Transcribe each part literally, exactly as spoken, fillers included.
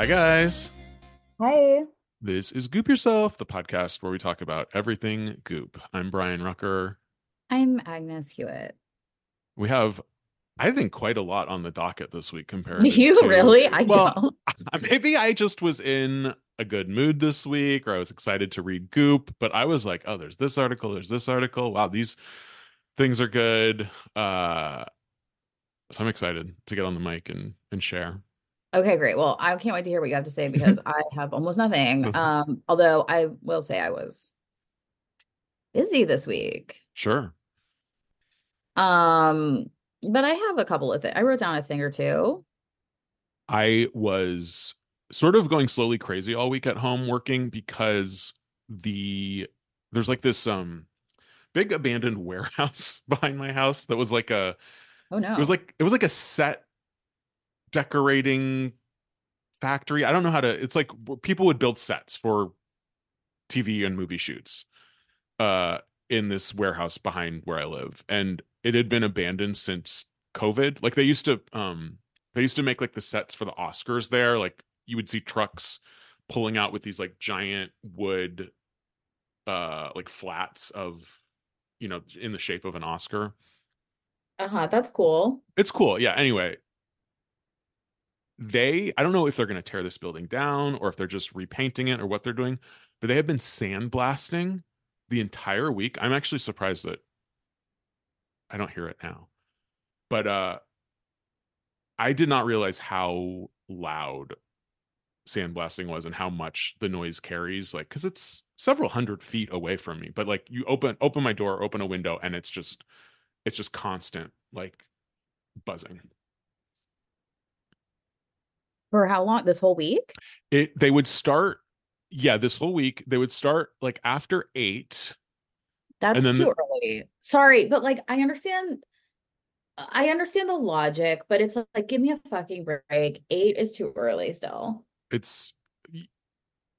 Hi, guys. Hi. This is Goop Yourself, the podcast where we talk about everything Goop. I'm Brian Rucker. I'm Agnes Hewitt. We have, I think, quite a lot on the docket this week compared to... You really? I well, don't. Maybe I just was in a good mood this week, or I was excited to read Goop, but I was like, oh, there's this article, there's this article. Wow, these things are good. Uh, so I'm excited to get on the mic and, and share. Okay, great. Well, I can't wait to hear what you have to say because I have almost nothing. Um, although I will say I was busy this week. Sure. Um, but I have a couple of things. I wrote down a thing or two. I was sort of going slowly crazy all week at home working because the there's like this um big abandoned warehouse behind my house that was like a oh no it was like it was like a set decorating factory. I don't know how to, it's like people would build sets for T V and movie shoots uh in this warehouse behind where I live, and it had been abandoned since COVID. Like they used to um they used to make like the sets for the Oscars there. Like you would see trucks pulling out with these like giant wood uh like flats of, you know, in the shape of an Oscar. Uh-huh. That's cool. It's cool. Yeah. Anyway, They, I don't know if they're going to tear this building down or if they're just repainting it or what they're doing, but they have been sandblasting the entire week. I'm actually surprised that I don't hear it now, but uh, I did not realize how loud sandblasting was and how much the noise carries, like, because it's several hundred feet away from me. But like you open, open my door, open a window, and it's just, it's just constant, like buzzing. For how long? This whole week? It they would start, yeah, this whole week. They would start like after eight. That's too the- early. Sorry, but like I understand I understand the logic, but it's like, give me a fucking break. Eight is too early still. It's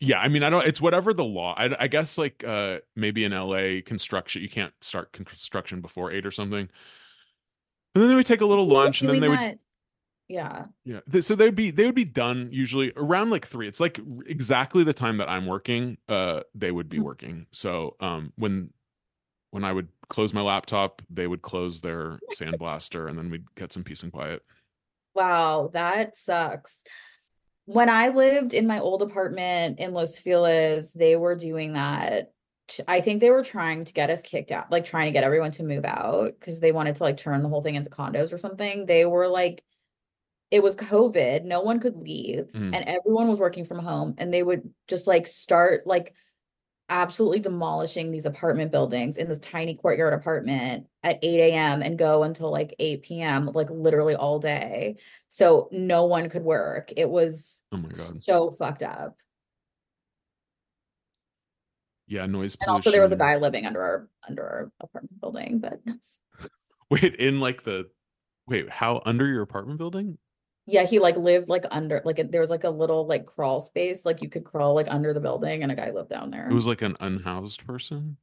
yeah, I mean, I don't it's whatever the law. I, I guess like uh maybe in L A construction, you can't start construction before eight or something. And then they would take a little lunch, and then they not- would Yeah. Yeah. So they'd be they would be done usually around like three. It's like exactly the time that I'm working. Uh, they would be working. So um, when when I would close my laptop, they would close their sandblaster, and then we'd get some peace and quiet. Wow, that sucks. When I lived in my old apartment in Los Feliz, they were doing that. I think they were trying to get us kicked out, like trying to get everyone to move out because they wanted to like turn the whole thing into condos or something. They were like. It was COVID. No one could leave mm. and everyone was working from home, and they would just like start like absolutely demolishing these apartment buildings in this tiny courtyard apartment at eight a.m. and go until like eight p.m. like literally all day. So no one could work. It was oh my God. So fucked up. Yeah, noise pollution. And also there was a guy living under our under our apartment building, but that's Wait, in like the Wait, how under your apartment building? Yeah, he like lived like under like there was like a little like crawl space, like you could crawl like under the building, and a guy lived down there. It was like an unhoused person.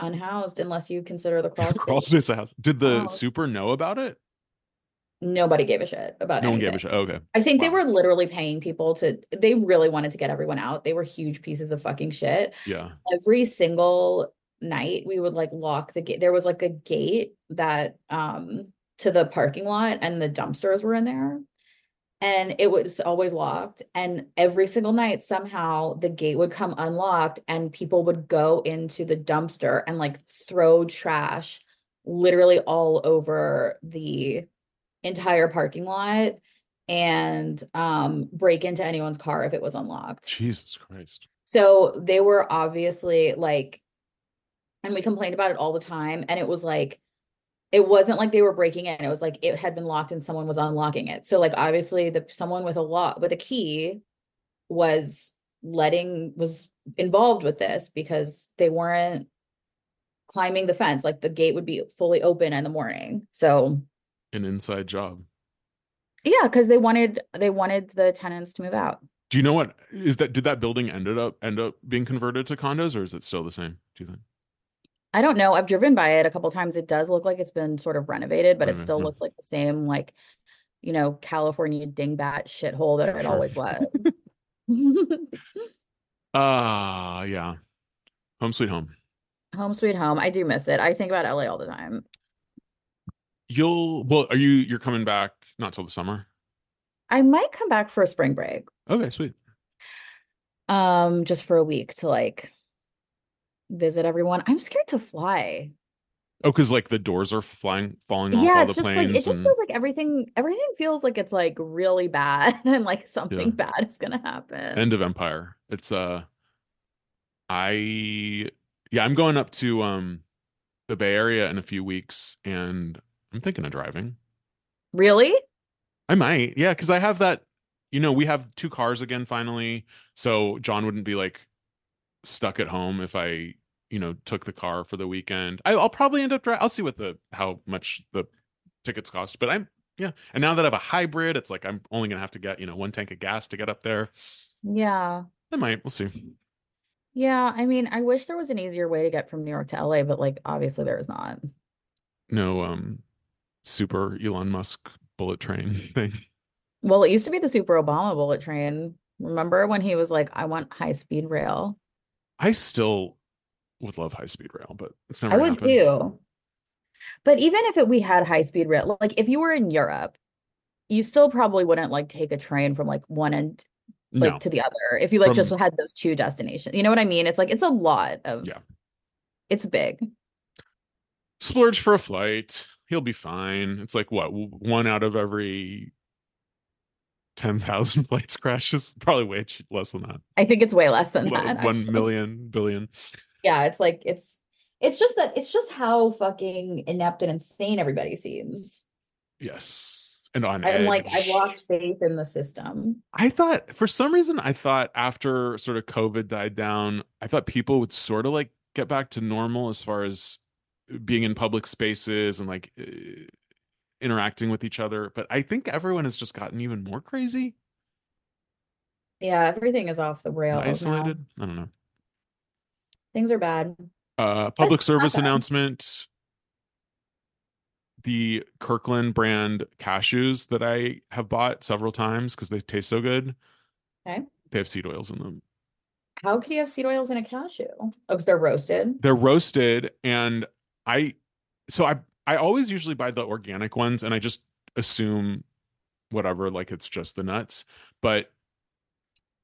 Unhoused, unless you consider the crawl space. crawl space a house. Did the house. Super know about it? Nobody gave a shit about it. No anything. one gave a shit. Oh, okay. I think wow. they were literally paying people to. They really wanted to get everyone out. They were huge pieces of fucking shit. Yeah. Every single night, we would like lock the gate. There was like a gate that um to the parking lot, and the dumpsters were in there, and it was always locked. And every single night, somehow the gate would come unlocked, and people would go into the dumpster and like throw trash literally all over the entire parking lot, and um break into anyone's car if it was unlocked. Jesus Christ. So they were obviously like, and we complained about it all the time, and it was like, it wasn't like they were breaking in. It was like it had been locked and someone was unlocking it. So like obviously the someone with a lock with a key was letting was involved with this, because they weren't climbing the fence. Like the gate would be fully open in the morning. So an inside job. Yeah, because they wanted they wanted the tenants to move out. Do you know what is that? Did that building ended up end up being converted to condos, or is it still the same? Do you think? I don't know. I've driven by it a couple of times. It does look like it's been sort of renovated, but right, it still yeah. looks like the same, like, you know, California dingbat shithole that it sure. always was. Ah, uh, yeah. Home sweet home. Home sweet home. I do miss it. I think about L A all the time. You'll well, are you you're coming back not till the summer? I might come back for a spring break. Okay, sweet. Um, just for a week to like visit everyone. I'm scared to fly. Oh, because like the doors are flying, falling off yeah, all the planes. Yeah, like, it just and... feels like everything. Everything feels like it's like really bad, and like something yeah. bad is gonna happen. End of Empire. It's uh, I yeah, I'm going up to um, the Bay Area in a few weeks, and I'm thinking of driving. Really? I might, yeah, because I have that. You know, we have two cars again finally, so John wouldn't be like stuck at home if I, you know, took the car for the weekend. I, I'll probably end up driving. I'll see what the how much the tickets cost, but I'm yeah. And now that I have a hybrid, it's like I'm only gonna have to get you know one tank of gas to get up there. Yeah, I might. We'll see. Yeah, I mean, I wish there was an easier way to get from New York to L A, but like obviously there is not. No, um, super Elon Musk bullet train thing. Well, it used to be the Super Obama bullet train. Remember when he was like, I want high-speed rail? I still would love high-speed rail, but it's never I happened. I would too. But even if it, we had high-speed rail, like if you were in Europe, you still probably wouldn't like take a train from like one end like no. to the other. If you like from... just had those two destinations. You know what I mean? It's like, it's a lot of, yeah. it's big. Splurge for a flight. He'll be fine. It's like what? One out of every... ten thousand flights crashes, probably way less than that. I think it's way less than well, that. One actually. Million, billion. Yeah, it's like, it's, it's just that, it's just how fucking inept and insane everybody seems. Yes. And on I'm edge. Like, I've lost faith in the system. I thought, for some reason, I thought after sort of COVID died down, I thought people would sort of like get back to normal as far as being in public spaces and like, uh, interacting with each other, but I think everyone has just gotten even more crazy. Yeah, everything is off the rails. Isolated. Now. I don't know. Things are bad. Uh, public but service announcement: the Kirkland brand cashews that I have bought several times because they taste so good. Okay. They have seed oils in them. How could you have seed oils in a cashew? Oh, because they're roasted. They're roasted, and I. So I. I always usually buy the organic ones and I just assume whatever, like it's just the nuts. But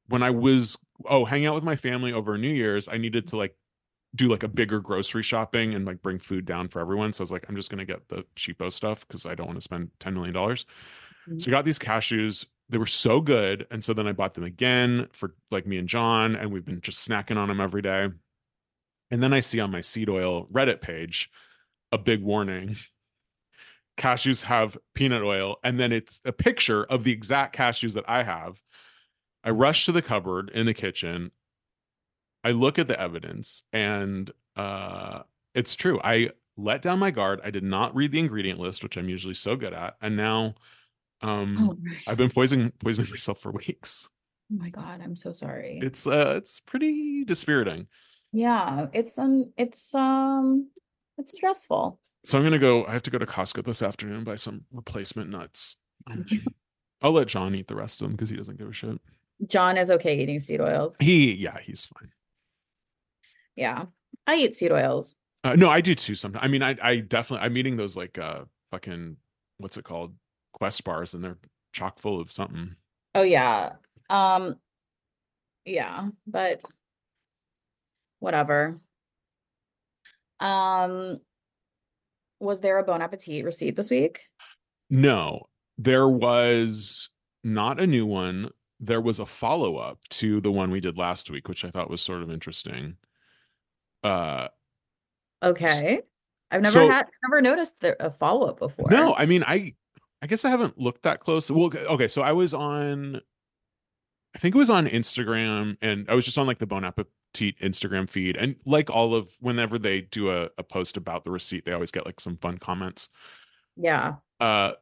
when I was, oh, hanging out with my family over New Year's, I needed to like do like a bigger grocery shopping and like bring food down for everyone. So I was like, I'm just going to get the cheapo stuff because I don't want to spend ten million dollars. Mm-hmm. So I got these cashews. They were so good. And so then I bought them again for like me and John, and we've been just snacking on them every day. And then I see on my seed oil Reddit page, a big warning: cashews have peanut oil. And then it's a picture of the exact cashews that I have. I rush to the cupboard in the kitchen. I look at the evidence, and uh, it's true. I let down my guard. I did not read the ingredient list, which I'm usually so good at. And now um, oh, I've been poisoning, poisoning myself for weeks. Oh my God. I'm so sorry. It's uh, it's pretty dispiriting. Yeah. It's, um, it's, um, It's stressful. So I'm going to go, I have to go to Costco this afternoon and buy some replacement nuts. I'll let John eat the rest of them because he doesn't give a shit. John is okay eating seed oils. He, yeah, he's fine. Yeah. I eat seed oils. Uh, no, I do too sometimes. I mean, I I definitely, I'm eating those like uh fucking, what's it called? Quest bars, and they're chock full of something. Oh yeah. Um, yeah, but whatever. Um, was there a Bon Appetit receipt this week? No, there was not a new one. There was a follow-up to the one we did last week, which I thought was sort of interesting. Uh, okay. I've never so, had, never noticed the, a follow-up before. No, I mean, I, I guess I haven't looked that close. Well, okay. So I was on, I think it was on Instagram, and I was just on like the Bon Appetit Instagram feed. And like all of, whenever they do a, a post about the receipt, they always get like some fun comments. Yeah. Uh,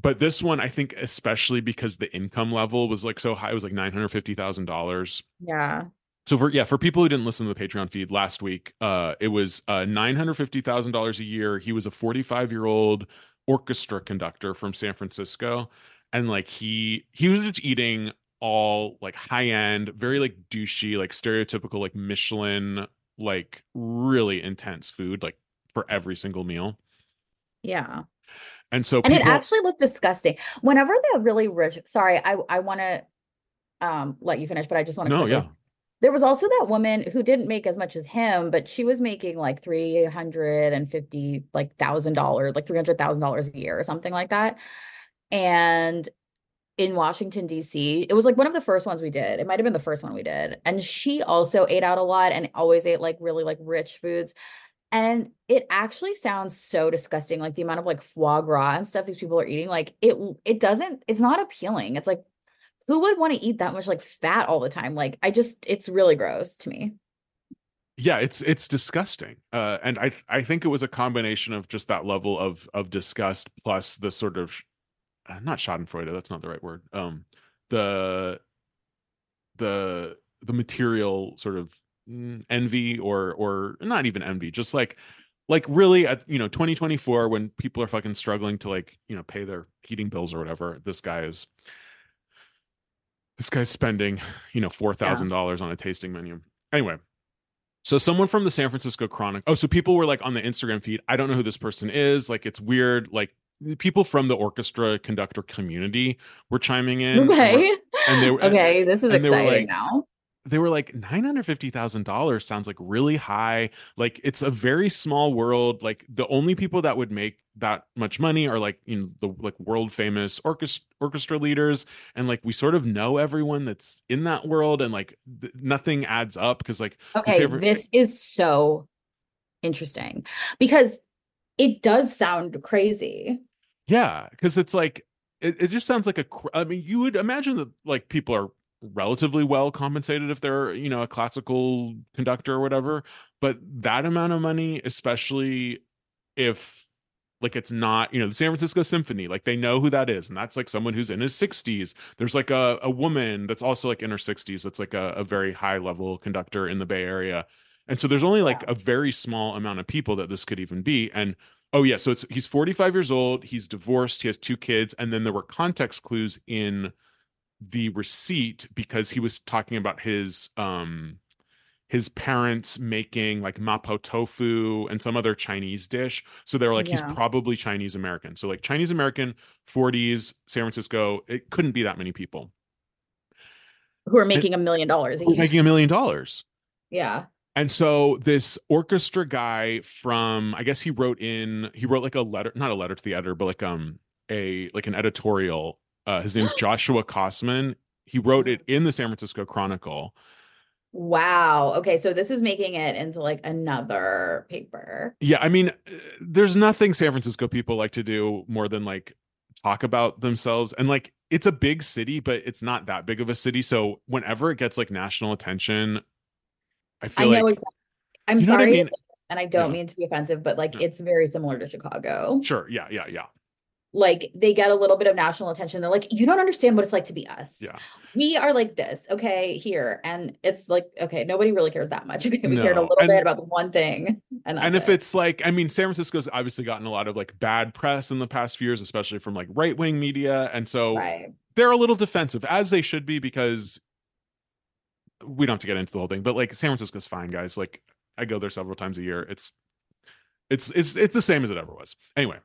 but this one, I think, especially because the income level was like so high, it was like nine hundred fifty thousand dollars. Yeah. So for, yeah, for people who didn't listen to the Patreon feed last week, uh, it was uh, nine hundred fifty thousand dollars a year. He was a forty-five-year-old orchestra conductor from San Francisco. And like he, he was just eating all like high end, very like douchey, like stereotypical, like Michelin, like really intense food, like for every single meal. Yeah. And so, and people... it actually looked disgusting. Whenever they're really rich, sorry, I, I want to um let you finish, but I just want to. No, yeah. This. There was also that woman who didn't make as much as him, but she was making like three hundred and fifty like thousand dollars, like three hundred thousand dollars a year or something like that. And in Washington, D C, it was like one of the first ones we did. It might have been the first one we did, and she also ate out a lot and always ate like really like rich foods. And it actually sounds so disgusting, like the amount of like foie gras and stuff these people are eating. Like it, it doesn't, it's not appealing. It's like, who would want to eat that much like fat all the time? Like I just, it's really gross to me. Yeah, it's it's disgusting. Uh, and I I think it was a combination of just that level of of disgust plus the sort of, not Schadenfreude, that's not the right word. Um, the the the material sort of envy or or not even envy, just like like really at, you know, twenty twenty-four, when people are fucking struggling to like, you know, pay their heating bills or whatever, this guy is this guy's spending, you know, four thousand yeah. dollars on a tasting menu. Anyway, so someone from the San Francisco Chronicle, oh so people were like on the Instagram feed, I don't know who this person is, like it's weird, like people from the orchestra conductor community were chiming in. Okay, and, and they were okay, and, this is exciting. Like, now they were like, nine hundred fifty thousand dollars sounds like really high. Like it's a very small world. Like the only people that would make that much money are like, you know, the like world famous orchestra orchestra leaders. And like, we sort of know everyone that's in that world, and like th- nothing adds up. Cause like, okay, ever- this is so interesting because it does sound crazy. Yeah. Cause it's like, it, it just sounds like a, cr- I mean, you would imagine that like people are relatively well compensated if they're, you know, a classical conductor or whatever, but that amount of money, especially if like it's not, you know, the San Francisco Symphony, like they know who that is, and that's like someone who's in his sixties. There's like a, a woman that's also like in her sixties that's like a, a very high level conductor in the Bay Area, and so there's only like yeah. a very small amount of people that this could even be. And oh yeah, so it's he's forty-five years old, he's divorced, he has two kids, and then there were context clues in the receipt because he was talking about his um his parents making like mapo tofu and some other Chinese dish, so they were like yeah. he's probably Chinese American. So like Chinese American, forties, San Francisco, it couldn't be that many people who are making a million dollars making a million dollars yeah. And so this orchestra guy from, I guess he wrote in he wrote like a letter, not a letter to the editor, but like um a like an editorial. Uh, his name's Joshua Kosman. He wrote it in the San Francisco Chronicle. Wow. Okay, so this is making it into like another paper. Yeah, I mean, there's nothing San Francisco people like to do more than like talk about themselves. And like, it's a big city, but it's not that big of a city. So whenever it gets like national attention, I feel I know like exactly. I'm you know sorry, I mean? and I don't yeah. mean to be offensive, but like, yeah. it's very similar to Chicago. Sure. Yeah. Yeah. Yeah. Like they get a little bit of national attention. They're like, you don't understand what it's like to be us. Yeah. We are like this. Okay. Here. And it's like, okay, nobody really cares that much. Okay, we no. cared a little and, bit about the one thing. And, that's and if it. it's like, I mean, San Francisco's obviously gotten a lot of like bad press in the past few years, especially from like right-wing media. And so right. they're a little defensive, as they should be, because we don't have to get into the whole thing, but like San Francisco's fine, guys. Like I go there several times a year. It's it's it's it's the same as it ever was. Anyway,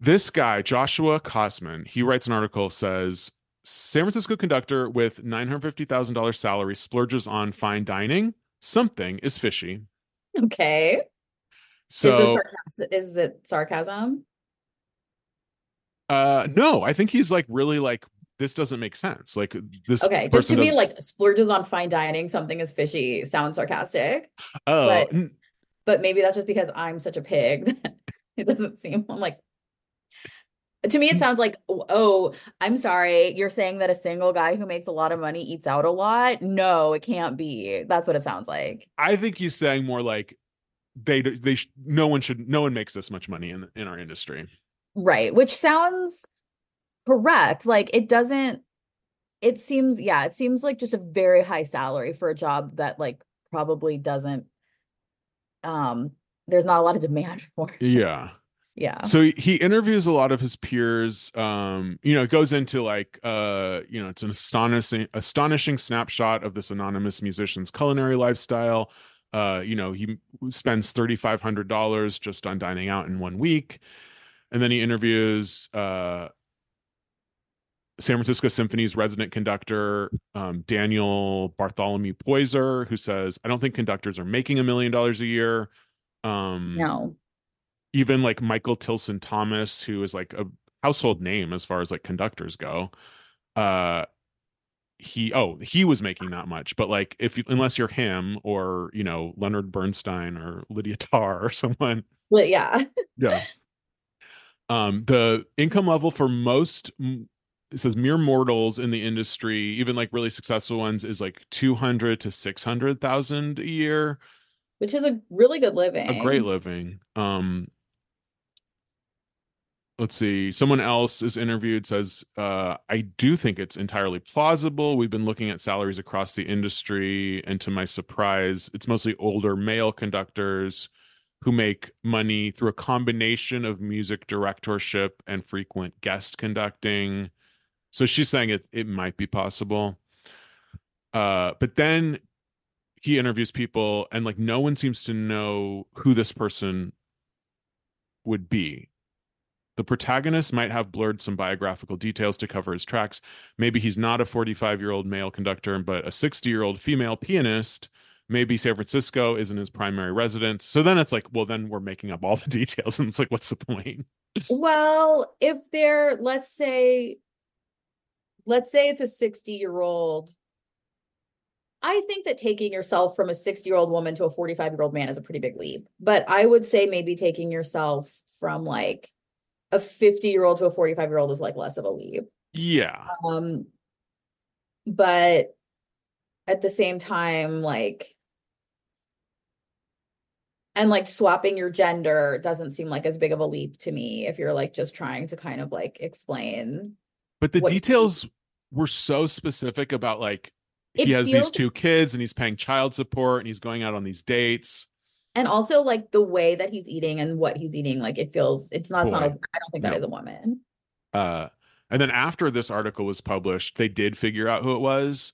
this guy, Joshua Kosman, he writes an article, says, San Francisco conductor with nine hundred fifty thousand dollars salary splurges on fine dining. Something is fishy. Okay. So is, this sarcasm? Is it sarcasm? Uh, no, I think he's like really like, this doesn't make sense. Like this. Okay, just to me, like splurges on fine dining. Something is fishy. Sounds sarcastic. Oh, but, but maybe that's just because I'm such a pig. It doesn't seem. I'm like. To me, it sounds like, oh, I'm sorry. You're saying that a single guy who makes a lot of money eats out a lot? No, it can't be. That's what it sounds like. I think he's saying more like they they no one should no one makes this much money in in our industry. Right, which sounds correct. Like it doesn't. It seems yeah. It seems like just a very high salary for a job that like probably doesn't. Um, there's not a lot of demand for it. Yeah. Yeah. So he interviews a lot of his peers. Um, you know, it goes into like, uh, you know, it's an astonishing, astonishing snapshot of this anonymous musician's culinary lifestyle. Uh, you know, he spends three thousand five hundred dollars just on dining out in one week. And then he interviews uh, San Francisco Symphony's resident conductor, um, Daniel Bartholomew Poyser, who says, I don't think conductors are making a million dollars a year. Um, no. Even like Michael Tilson Thomas, who is like a household name as far as like conductors go. Uh, he, oh, he was making that much, but like if you, unless you're him or, you know, Leonard Bernstein or Lydia Tarr or someone. Well, yeah. Yeah. Um, the income level for most, it says mere mortals in the industry, even like really successful ones, is like two hundred to six hundred thousand a year. Which is a really good living. A great living. Um, let's see. Someone else is interviewed, says, uh, I do think it's entirely plausible. We've been looking at salaries across the industry, and to my surprise, it's mostly older male conductors who make money through a combination of music directorship and frequent guest conducting. So she's saying it, it might be possible. Uh, but then... he interviews people and like no one seems to know who this person would be. The protagonist might have blurred some biographical details to cover his tracks. Maybe he's not a forty-five-year-old male conductor, but a sixty-year-old female pianist. Maybe San Francisco isn't his primary residence. So then it's like, well, then we're making up all the details. And it's like, what's the point? Well, if they're, let's say, let's say it's a sixty-year-old. I think that taking yourself from a sixty-year-old woman to a forty-five-year-old man is a pretty big leap. But I would say maybe taking yourself from like a fifty-year-old to a forty-five-year-old is like less of a leap. Yeah. Um, but at the same time, like, and like swapping your gender doesn't seem like as big of a leap to me if you're like just trying to kind of like explain. But the details were so specific about like, It he has feels, these two kids and he's paying child support and he's going out on these dates. And also like the way that he's eating and what he's eating, like it feels it's not, it's not a, I don't think no. that is a woman. Uh, and then after this article was published, they did figure out who it was.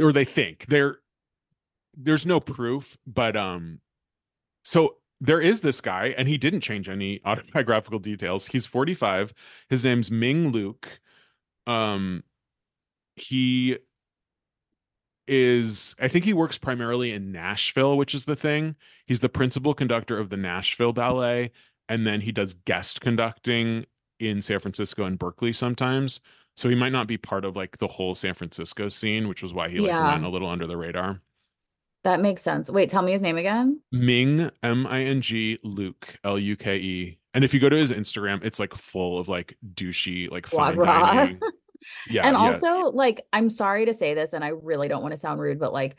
Or they think there there's no proof, but um so there is this guy and he didn't change any autobiographical details. He's forty-five. His name's Ming Luke. Um He is, I think he works primarily in Nashville, which is the thing. He's the principal conductor of the Nashville Ballet. And then he does guest conducting in San Francisco and Berkeley sometimes. So he might not be part of like the whole San Francisco scene, which was why he like yeah. ran a little under the radar. That makes sense. Wait, tell me his name again. Ming, M I N G, Luke, L U K E. And if you go to his Instagram, it's like full of like douchey, like fine dining. Yeah, and also yeah. like I'm sorry to say this and I really don't want to sound rude, but like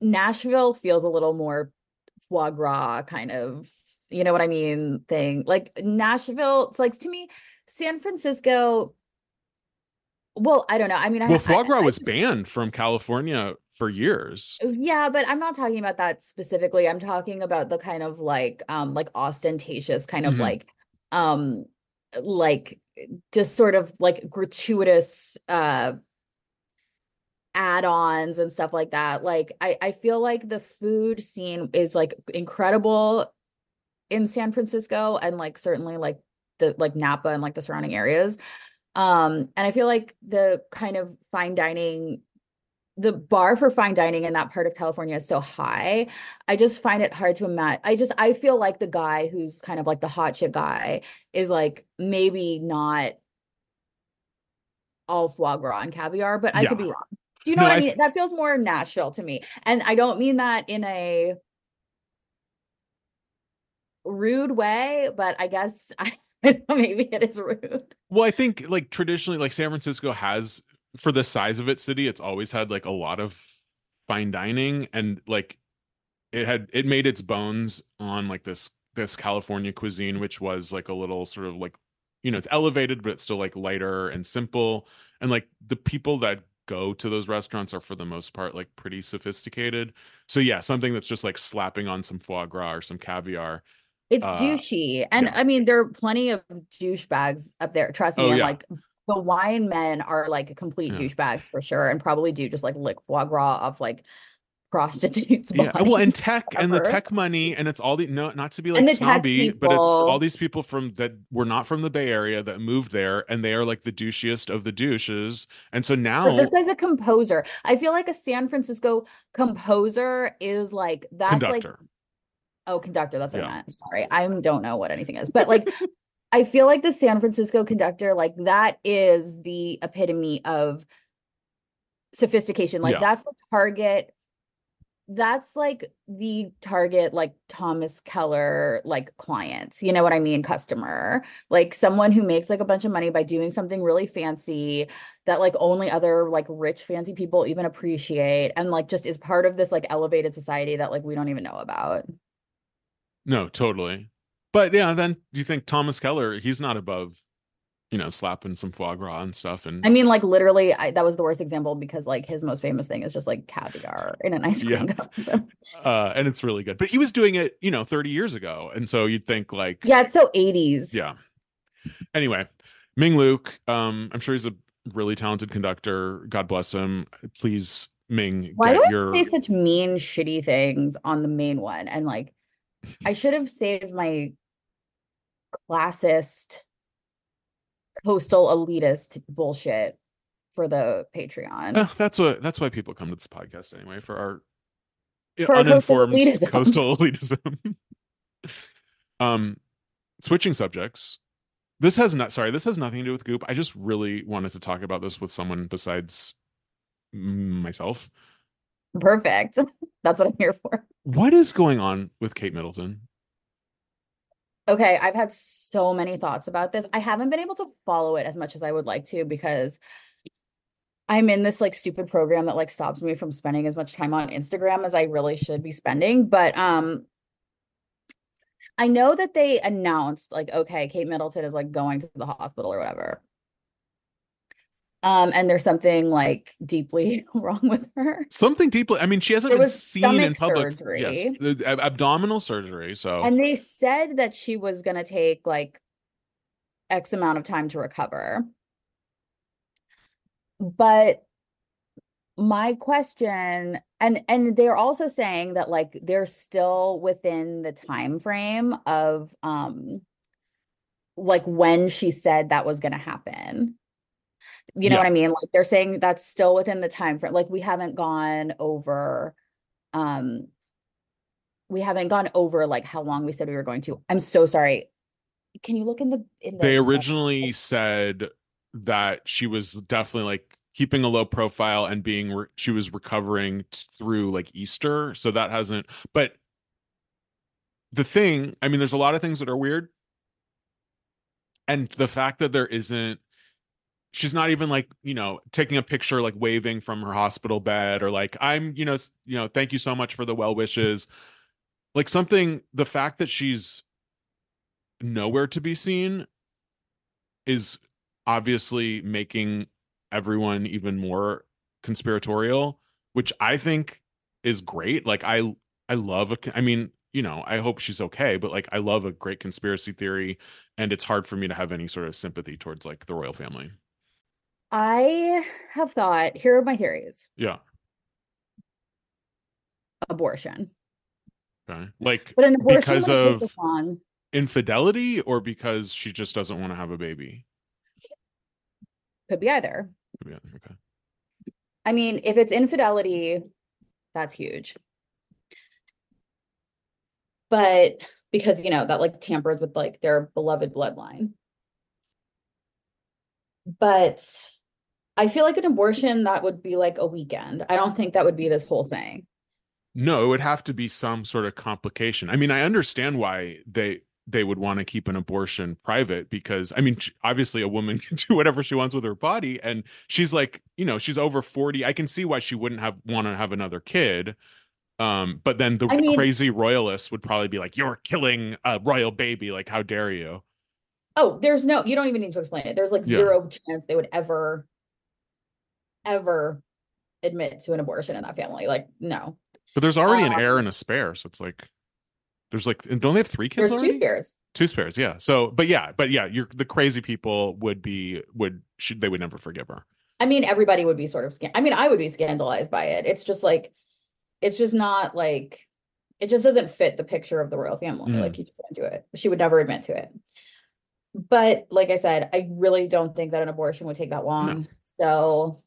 Nashville feels a little more foie gras kind of, you know what I mean, thing. Like Nashville, it's like to me San Francisco, well I don't know I mean I, well foie gras I, I, was I just, banned from California for years. Yeah, but I'm not talking about that specifically. I'm talking about the kind of like um like ostentatious kind of mm-hmm. like um like just sort of like gratuitous uh add-ons and stuff like that. Like, I, I feel like the food scene is like incredible in San Francisco and like certainly like the like Napa and like the surrounding areas. Um, and I feel like the kind of fine dining, the bar for fine dining in that part of California is so high. I just find it hard to imagine. I just, I feel like the guy who's kind of like the hot shit guy is like maybe not all foie gras and caviar, but I yeah. could be wrong. Do you know no, what I mean? I f- that feels more Nashville to me. And I don't mean that in a rude way, but I guess I, maybe it is rude. Well, I think like traditionally, like San Francisco has, for the size of its city, it's always had like a lot of fine dining, and like it had it made its bones on like this this California cuisine, which was like a little sort of like, you know, it's elevated but it's still like lighter and simple, and like the people that go to those restaurants are for the most part like pretty sophisticated. So yeah, something that's just like slapping on some foie gras or some caviar, it's uh, douchey. And yeah. I mean, there are plenty of douchebags up there, trust me. Oh, yeah. Like the wine men are like complete yeah. douchebags for sure, and probably do just like lick foie gras off like prostitutes. Yeah. Well, and tech and the tech money, and it's all the no, not to be like snobby, but it's all these people from that were not from the Bay Area that moved there, and they are like the douchiest of the douches. And so now, so this guy's a composer. I feel like a San Francisco composer is like that's conductor. like oh conductor. That's what yeah. I meant. Sorry, I don't know what anything is, but like. I feel like the San Francisco conductor, like that is the epitome of sophistication. Like yeah. that's the target. That's like the target, like Thomas Keller, like client, you know what I mean? Customer, like someone who makes like a bunch of money by doing something really fancy that like only other like rich, fancy people even appreciate. And like just is part of this like elevated society that like we don't even know about. No, totally. But yeah, then do you think Thomas Keller, he's not above, you know, slapping some foie gras and stuff? And I mean, like literally, I, that was the worst example because like his most famous thing is just like caviar in an ice cream yeah. cup. So. Uh, and it's really good. But he was doing it, you know, thirty years ago. And so you'd think like. Yeah, it's so eighties. Yeah. Anyway, Ming Luke, um, I'm sure he's a really talented conductor. God bless him. Please, Ming. Why do I your... say such mean, shitty things on the main one? And like, I should have saved my classist coastal elitist bullshit for the Patreon. Oh, that's what that's why people come to this podcast anyway, for our for uninformed coastal elitism. Coastal elitism. um switching subjects. This has not sorry, this has nothing to do with Goop. I just really wanted to talk about this with someone besides myself. Perfect. That's what I'm here for. What is going on with Kate Middleton? Okay, I've had so many thoughts about this. I haven't been able to follow it as much as I would like to because I'm in this like stupid program that like stops me from spending as much time on Instagram as I really should be spending. But um, I know that they announced like, okay, Kate Middleton is like going to the hospital or whatever. Um, and there's something like deeply wrong with her. Something deeply. I mean, she hasn't been seen in public. Surgery. Yes, the ab- abdominal surgery. So, and they said that she was going to take like X amount of time to recover. But my question, and and they're also saying that like they're still within the time frame of um, like when she said that was going to happen. You know yeah. what I mean? Like they're saying that's still within the time frame. Like we haven't gone over, um, we haven't gone over like how long we said we were going to. I'm so sorry. Can you look in the? In the they originally said that she was definitely like keeping a low profile and being re- she was recovering through like Easter. So that hasn't. But the thing, I mean, there's a lot of things that are weird, and the fact that there isn't. She's not even like, you know, taking a picture, like waving from her hospital bed or like, I'm, you know, you know, thank you so much for the well wishes. Like something, the fact that she's nowhere to be seen is obviously making everyone even more conspiratorial, which I think is great. Like I, I love, a, I mean, you know, I hope she's okay, but like, I love a great conspiracy theory, and it's hard for me to have any sort of sympathy towards like the royal family. I have thought, here are my theories. Yeah. Abortion. Okay. Like, but an abortion because of take long. infidelity, or because she just doesn't want to have a baby? Could be either. Could be either. Okay. I mean, if it's infidelity, that's huge. But because, you know, that like tampers with like their beloved bloodline. But I feel like an abortion, that would be like a weekend. I don't think that would be this whole thing. No, it would have to be some sort of complication. I mean, I understand why they they would want to keep an abortion private, because, I mean, obviously a woman can do whatever she wants with her body. And she's like, you know, she's over forty. I can see why she wouldn't have want to have another kid. Um, but then the I mean, crazy royalists would probably be like, you're killing a royal baby. Like, how dare you? Oh, there's no, you don't even need to explain it. There's like yeah. zero chance they would ever, ever admit to an abortion in that family. Like, no. But there's already um, an heir and a spare. So it's like, there's like, don't they have three kids? There's already? two spares. Two spares. Yeah. So, but yeah, but yeah, you're the crazy people would be, would, should, they would never forgive her. I mean, everybody would be sort of, sc- I mean, I would be scandalized by it. It's just like, it's just not like, it just doesn't fit the picture of the royal family. Mm. Like, you just can't do it. She would never admit to it. But like I said, I really don't think that an abortion would take that long. No. So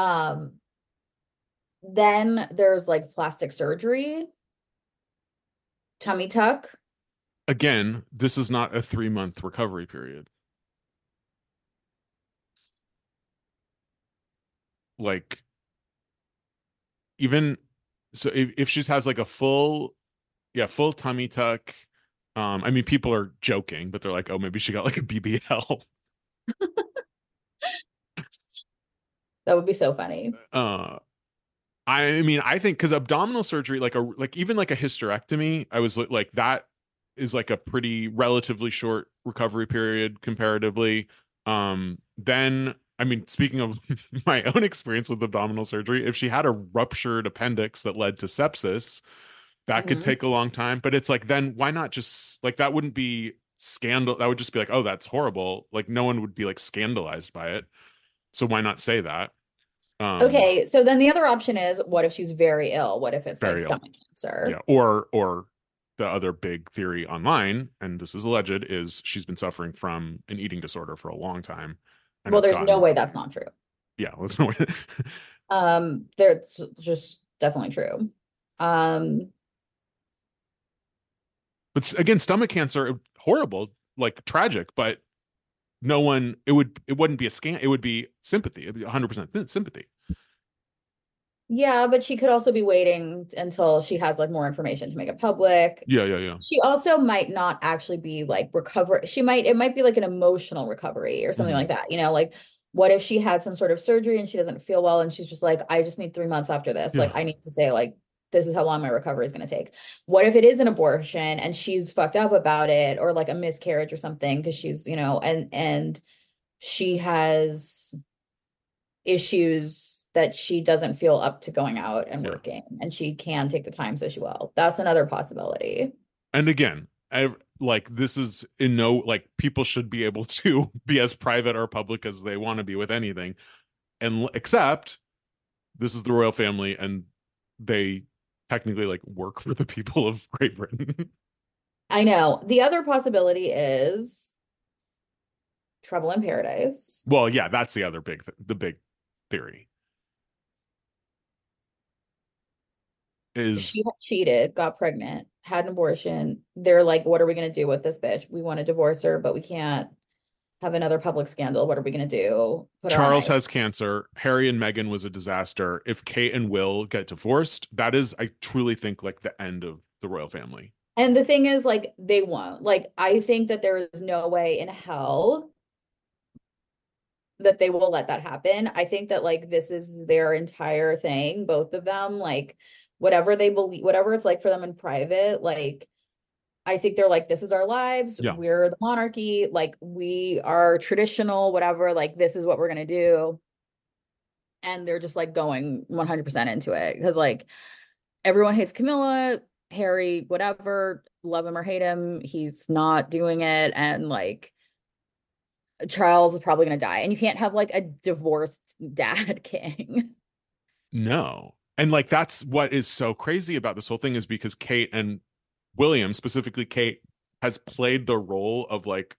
um, then there's like plastic surgery, tummy tuck. Again, this is not a three-month recovery period. Like, even so, if, if she has like a full, yeah, full tummy tuck. Um, I mean, people are joking, but they're like, oh, maybe she got like a B B L. That would be so funny. Uh, I mean, I think because abdominal surgery, like a like even like a hysterectomy, I was like, that is like a pretty relatively short recovery period comparatively. Um, then, I mean, speaking of my own experience with abdominal surgery, if she had a ruptured appendix that led to sepsis, that mm-hmm. could take a long time. But it's like, then why not just like, that wouldn't be scandal. That would just be like, oh, that's horrible. Like, no one would be like scandalized by it. So why not say that? Um, okay. So then the other option is, what if she's very ill? What if it's like stomach cancer? Yeah. Or, or the other big theory online, and this is alleged, is she's been suffering from an eating disorder for a long time. Well, there's gotten... no way that's not true. Yeah. There's no way. um, There's just definitely true. Um, But again, stomach cancer, horrible, like tragic, but no one, it would, it wouldn't be a scan. It would be sympathy. It'd be one hundred percent sympathy. Yeah. But she could also be waiting until she has like more information to make it public. Yeah. Yeah. Yeah. She also might not actually be like recover. She might, it might be like an emotional recovery or something mm-hmm. like that. You know, like, what if she had some sort of surgery and she doesn't feel well, and she's just like, I just need three months after this. Yeah. Like, I need to say like, this is how long my recovery is going to take. What if it is an abortion and she's fucked up about it, or like a miscarriage or something, because she's, you know, and and she has issues that she doesn't feel up to going out and yeah. working, and she can take the time, so she will. That's another possibility. And again, I've, like, this is in no, like, people should be able to be as private or public as they want to be with anything, and except this is the royal family, and they technically like work for the people of Great Britain. I know. The other possibility is trouble in paradise. Well, yeah, that's the other big, th- the big theory is she cheated, got pregnant, had an abortion. They're like, what are we going to do with this bitch? We want to divorce her, but we can't have another public scandal. What are we going to do? Put Charles has cancer. Harry and Meghan was a disaster. If Kate and Will get divorced, that is, I truly think, like the end of the royal family. And the thing is, like, they won't. Like, I think that there is no way in hell that they will let that happen. I think that, like, this is their entire thing, both of them. Like, whatever they believe, whatever it's like for them in private, like, I think they're like, this is our lives. Yeah. We're the monarchy. Like, we are traditional, whatever. Like, this is what we're going to do. And they're just like going one hundred percent into it. Because, like, everyone hates Camilla, Harry, whatever, love him or hate him, he's not doing it. And, like, Charles is probably going to die. And you can't have like a divorced dad king. No. And like, that's what is so crazy about this whole thing, is because Kate and William, specifically Kate, has played the role of like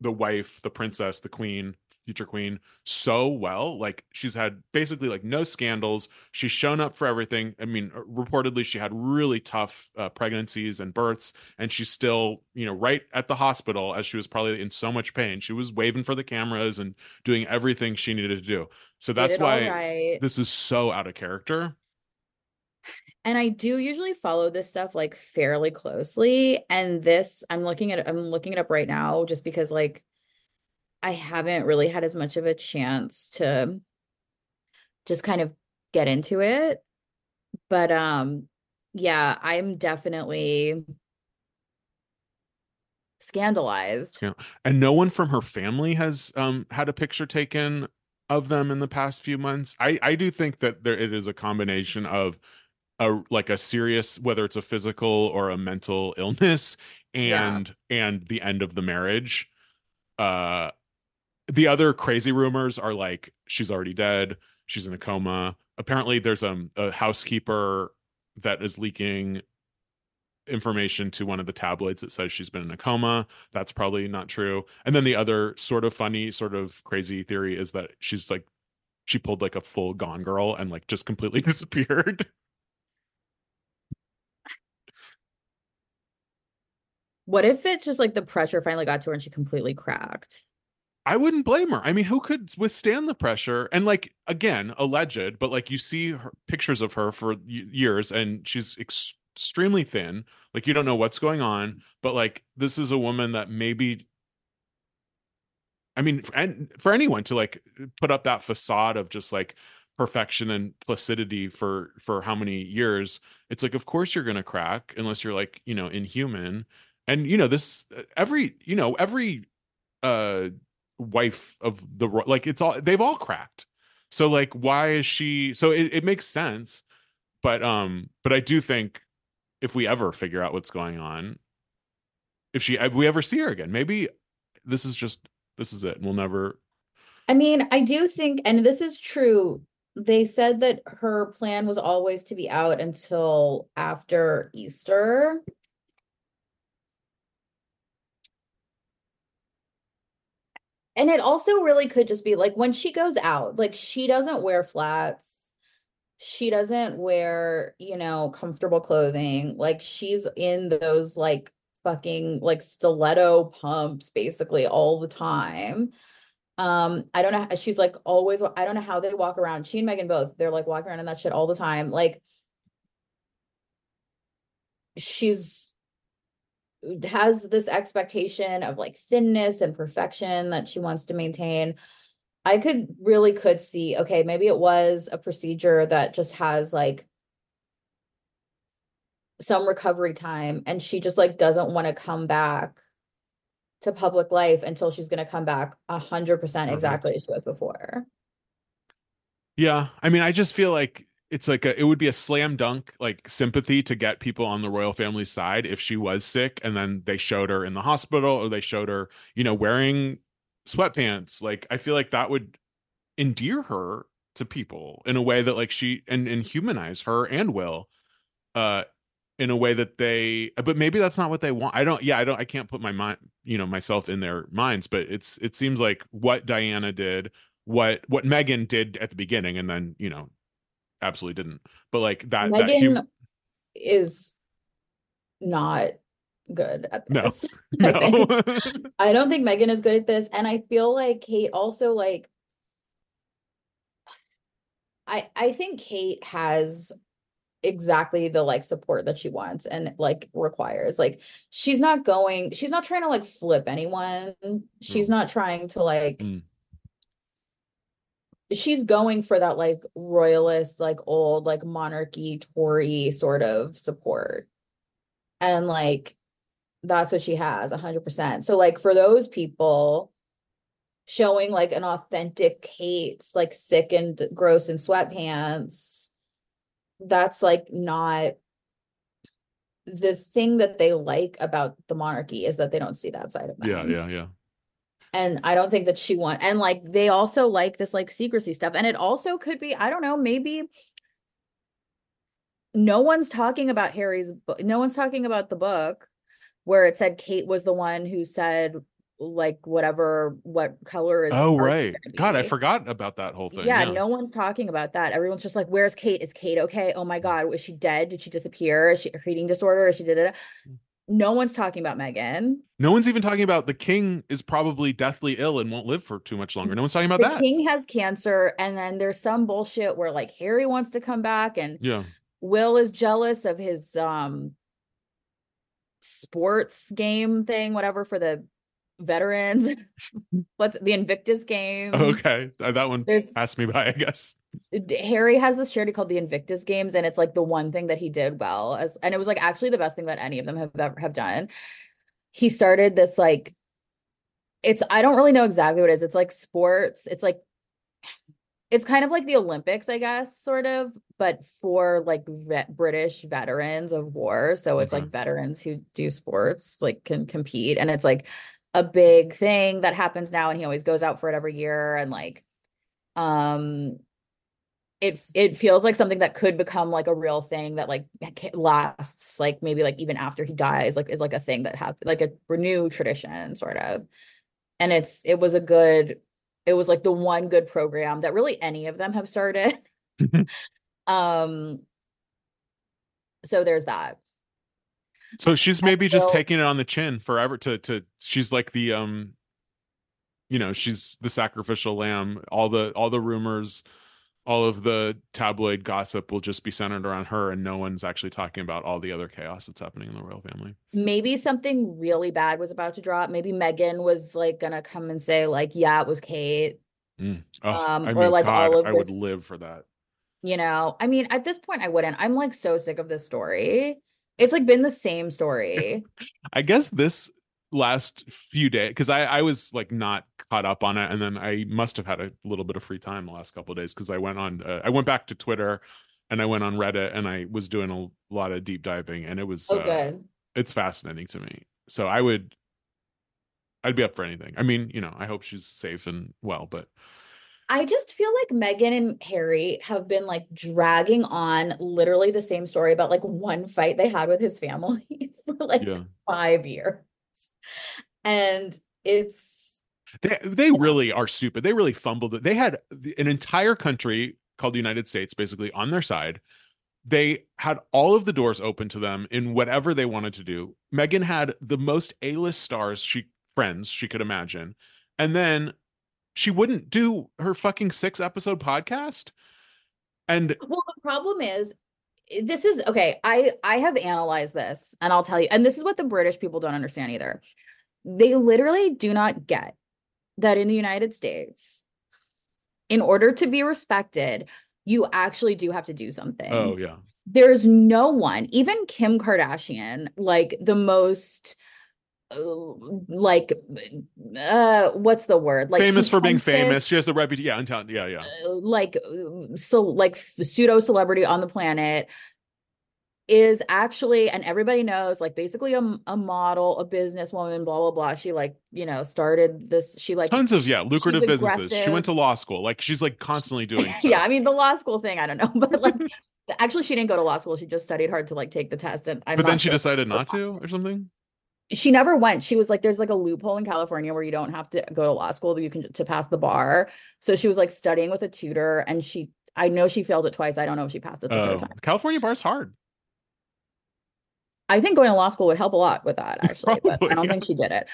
the wife, the princess, the queen, future queen so well. Like, she's had basically like no scandals. She's shown up for everything. I mean, reportedly she had really tough uh, pregnancies and births, and she's still, you know, right at the hospital, as she was probably in so much pain, she was waving for the cameras and doing everything she needed to do. So that's why right. This is so out of character. And I do usually follow this stuff like fairly closely, and this I'm looking at I'm looking it up right now just because like I haven't really had as much of a chance to just kind of get into it. But um, yeah, I'm definitely scandalized. Yeah. And no one from her family has um, had a picture taken of them in the past few months. I, I do think that there it is a combination of a like a serious, whether it's a physical or a mental illness, and yeah. and the end of the marriage. Uh, the other crazy rumors are like she's already dead, she's in a coma. Apparently there's um, a housekeeper that is leaking information to one of the tabloids that says she's been in a coma. That's probably not true. And then the other sort of funny, sort of crazy theory is that she's like she pulled like a full Gone Girl and like just completely disappeared. What if it just like the pressure finally got to her and she completely cracked? I wouldn't blame her. I mean, who could withstand the pressure? And like, again, alleged, but like you see her, pictures of her for years, and she's ex- extremely thin. Like, you don't know what's going on, but like, this is a woman that maybe, I mean, for, and for anyone to like put up that facade of just like perfection and placidity for, for how many years, it's like, of course you're going to crack unless you're like, you know, inhuman. And, you know, this every, you know, every uh, wife of the, like, it's all, they've all cracked. So like, why is she, so it, it makes sense. But, um, but I do think if we ever figure out what's going on, if she, if we ever see her again, maybe this is just, this is it. We'll never. I mean, I do think, and this is true. They said that her plan was always to be out until after Easter. And it also really could just be like when she goes out, like she doesn't wear flats. She doesn't wear, you know, comfortable clothing. Like she's in those like fucking like stiletto pumps basically all the time. Um, I don't know. She's like always, I don't know how they walk around. She and Meghan both, they're like walking around in that shit all the time. Like she's. Has this expectation of like thinness and perfection that she wants to maintain. I could really could see, okay, maybe it was a procedure that just has like some recovery time, and she just like doesn't want to come back to public life until she's going to come back a hundred percent exactly as she was before. Yeah. I mean, I just feel like it's like a, it would be a slam dunk, like sympathy to get people on the royal family side if she was sick and then they showed her in the hospital or they showed her, you know, wearing sweatpants. Like, I feel like that would endear her to people in a way that like she and, and humanize her and Will uh, in a way that they, but maybe that's not what they want. I don't, yeah, I don't, I can't put my mind, you know, myself in their minds, but it's, it seems like what Diana did, what, what Meghan did at the beginning, and then, you know, absolutely didn't, but like that Meghan that hum- is not good at this. No, I, no. Think. I don't think Meghan is good at this, and I feel like Kate also like I I think Kate has exactly the like support that she wants and like requires. Like she's not going, she's not trying to like flip anyone. She's mm. not trying to like. Mm. She's going for that like royalist, like old, like monarchy, Tory sort of support. And like, that's what she has one hundred percent. So like for those people, showing like an authentic Kate, like sick and gross in sweatpants, that's like not the thing that they like about the monarchy, is that they don't see that side of them. Yeah, yeah, yeah. And I don't think that she wants, and like, they also like this like secrecy stuff. And it also could be, I don't know, maybe no one's talking about Harry's book. No one's talking about the book where it said Kate was the one who said like whatever, what color is. Oh, right. God, I forgot about that whole thing. Yeah, yeah, no one's talking about that. Everyone's just like, where's Kate? Is Kate okay? Oh my God, was she dead? Did she disappear? Is she her eating disorder? Is she did it? No one's talking about Meghan. No one's even talking about the king is probably deathly ill and won't live for too much longer. No one's talking about the that. The king has cancer, and then there's some bullshit where like Harry wants to come back, and yeah, Will is jealous of his um sports game thing, whatever, for the veterans. What's the Invictus Games? Okay, that one there's, passed me by, I guess. Harry has this charity called the Invictus Games, and it's like the one thing that he did well as, and it was like actually the best thing that any of them have ever have done. He started this like, it's, I don't really know exactly what it is. It's like sports. It's like, it's kind of like the Olympics, I guess, sort of, but for like vet, British veterans of war. So it's okay. Like veterans who do sports like can compete, and it's like a big thing that happens now. And he always goes out for it every year, and like, um. It it feels like something that could become like a real thing that like lasts, like maybe like even after he dies, like is like a thing that happened, like a renewed tradition sort of. And it's it was a good, it was like the one good program that really any of them have started. um. So there's that. So she's maybe so, just taking it on the chin forever. To to she's like the um, you know, she's the sacrificial lamb. All the all the rumors. All of the tabloid gossip will just be centered around her, and no one's actually talking about all the other chaos that's happening in the royal family. Maybe something really bad was about to drop. Maybe Meghan was like going to come and say like, yeah, it was Kate. Mm. Oh, um, I mean, or like God, all of I this, would live for that. You know, I mean, at this point I wouldn't. I'm like so sick of this story. It's like been the same story. I guess this last few days, because I, I was like not caught up on it, and then I must have had a little bit of free time the last couple of days, because I went on uh, I went back to Twitter, and I went on Reddit, and I was doing a lot of deep diving, and it was oh, uh, good. It's fascinating to me, so I would I'd be up for anything. I mean, you know, I hope she's safe and well, but I just feel like Meghan and Harry have been like dragging on literally the same story about like one fight they had with his family for like yeah. five years. And it's they, they really are stupid. They really fumbled it. They had an entire country called the United States basically on their side. They had all of the doors open to them in whatever they wanted to do. Meghan had the most A-list stars she friends she could imagine, and then she wouldn't do her fucking six episode podcast. And well, the problem is, this is okay. I, I have analyzed this, and I'll tell you, and this is what the British people don't understand either. They literally do not get that in the United States, in order to be respected, you actually do have to do something. Oh, yeah. There's no one, even Kim Kardashian, like the most, uh, like, uh, what's the word? Like famous for being famous. She has the reputation. Yeah, until- yeah, yeah. Uh, like, so, like pseudo celebrity on the planet. Is actually, and everybody knows, like basically a, a model, a businesswoman, blah blah blah. She like, you know, started this. She like tons of yeah lucrative businesses. She went to law school. Like she's like constantly doing stuff. Yeah, I mean the law school thing, I don't know, but like actually she didn't go to law school. She just studied hard to like take the test. And I'm but then sure she decided not to or something. She never went. She was like, there's like a loophole in California where you don't have to go to law school, but you can to pass the bar. So she was like studying with a tutor, and she I know she failed it twice. I don't know if she passed it the oh, third time. California bar's hard. I think going to law school would help a lot with that, actually. Probably, but I don't yeah. think she did it.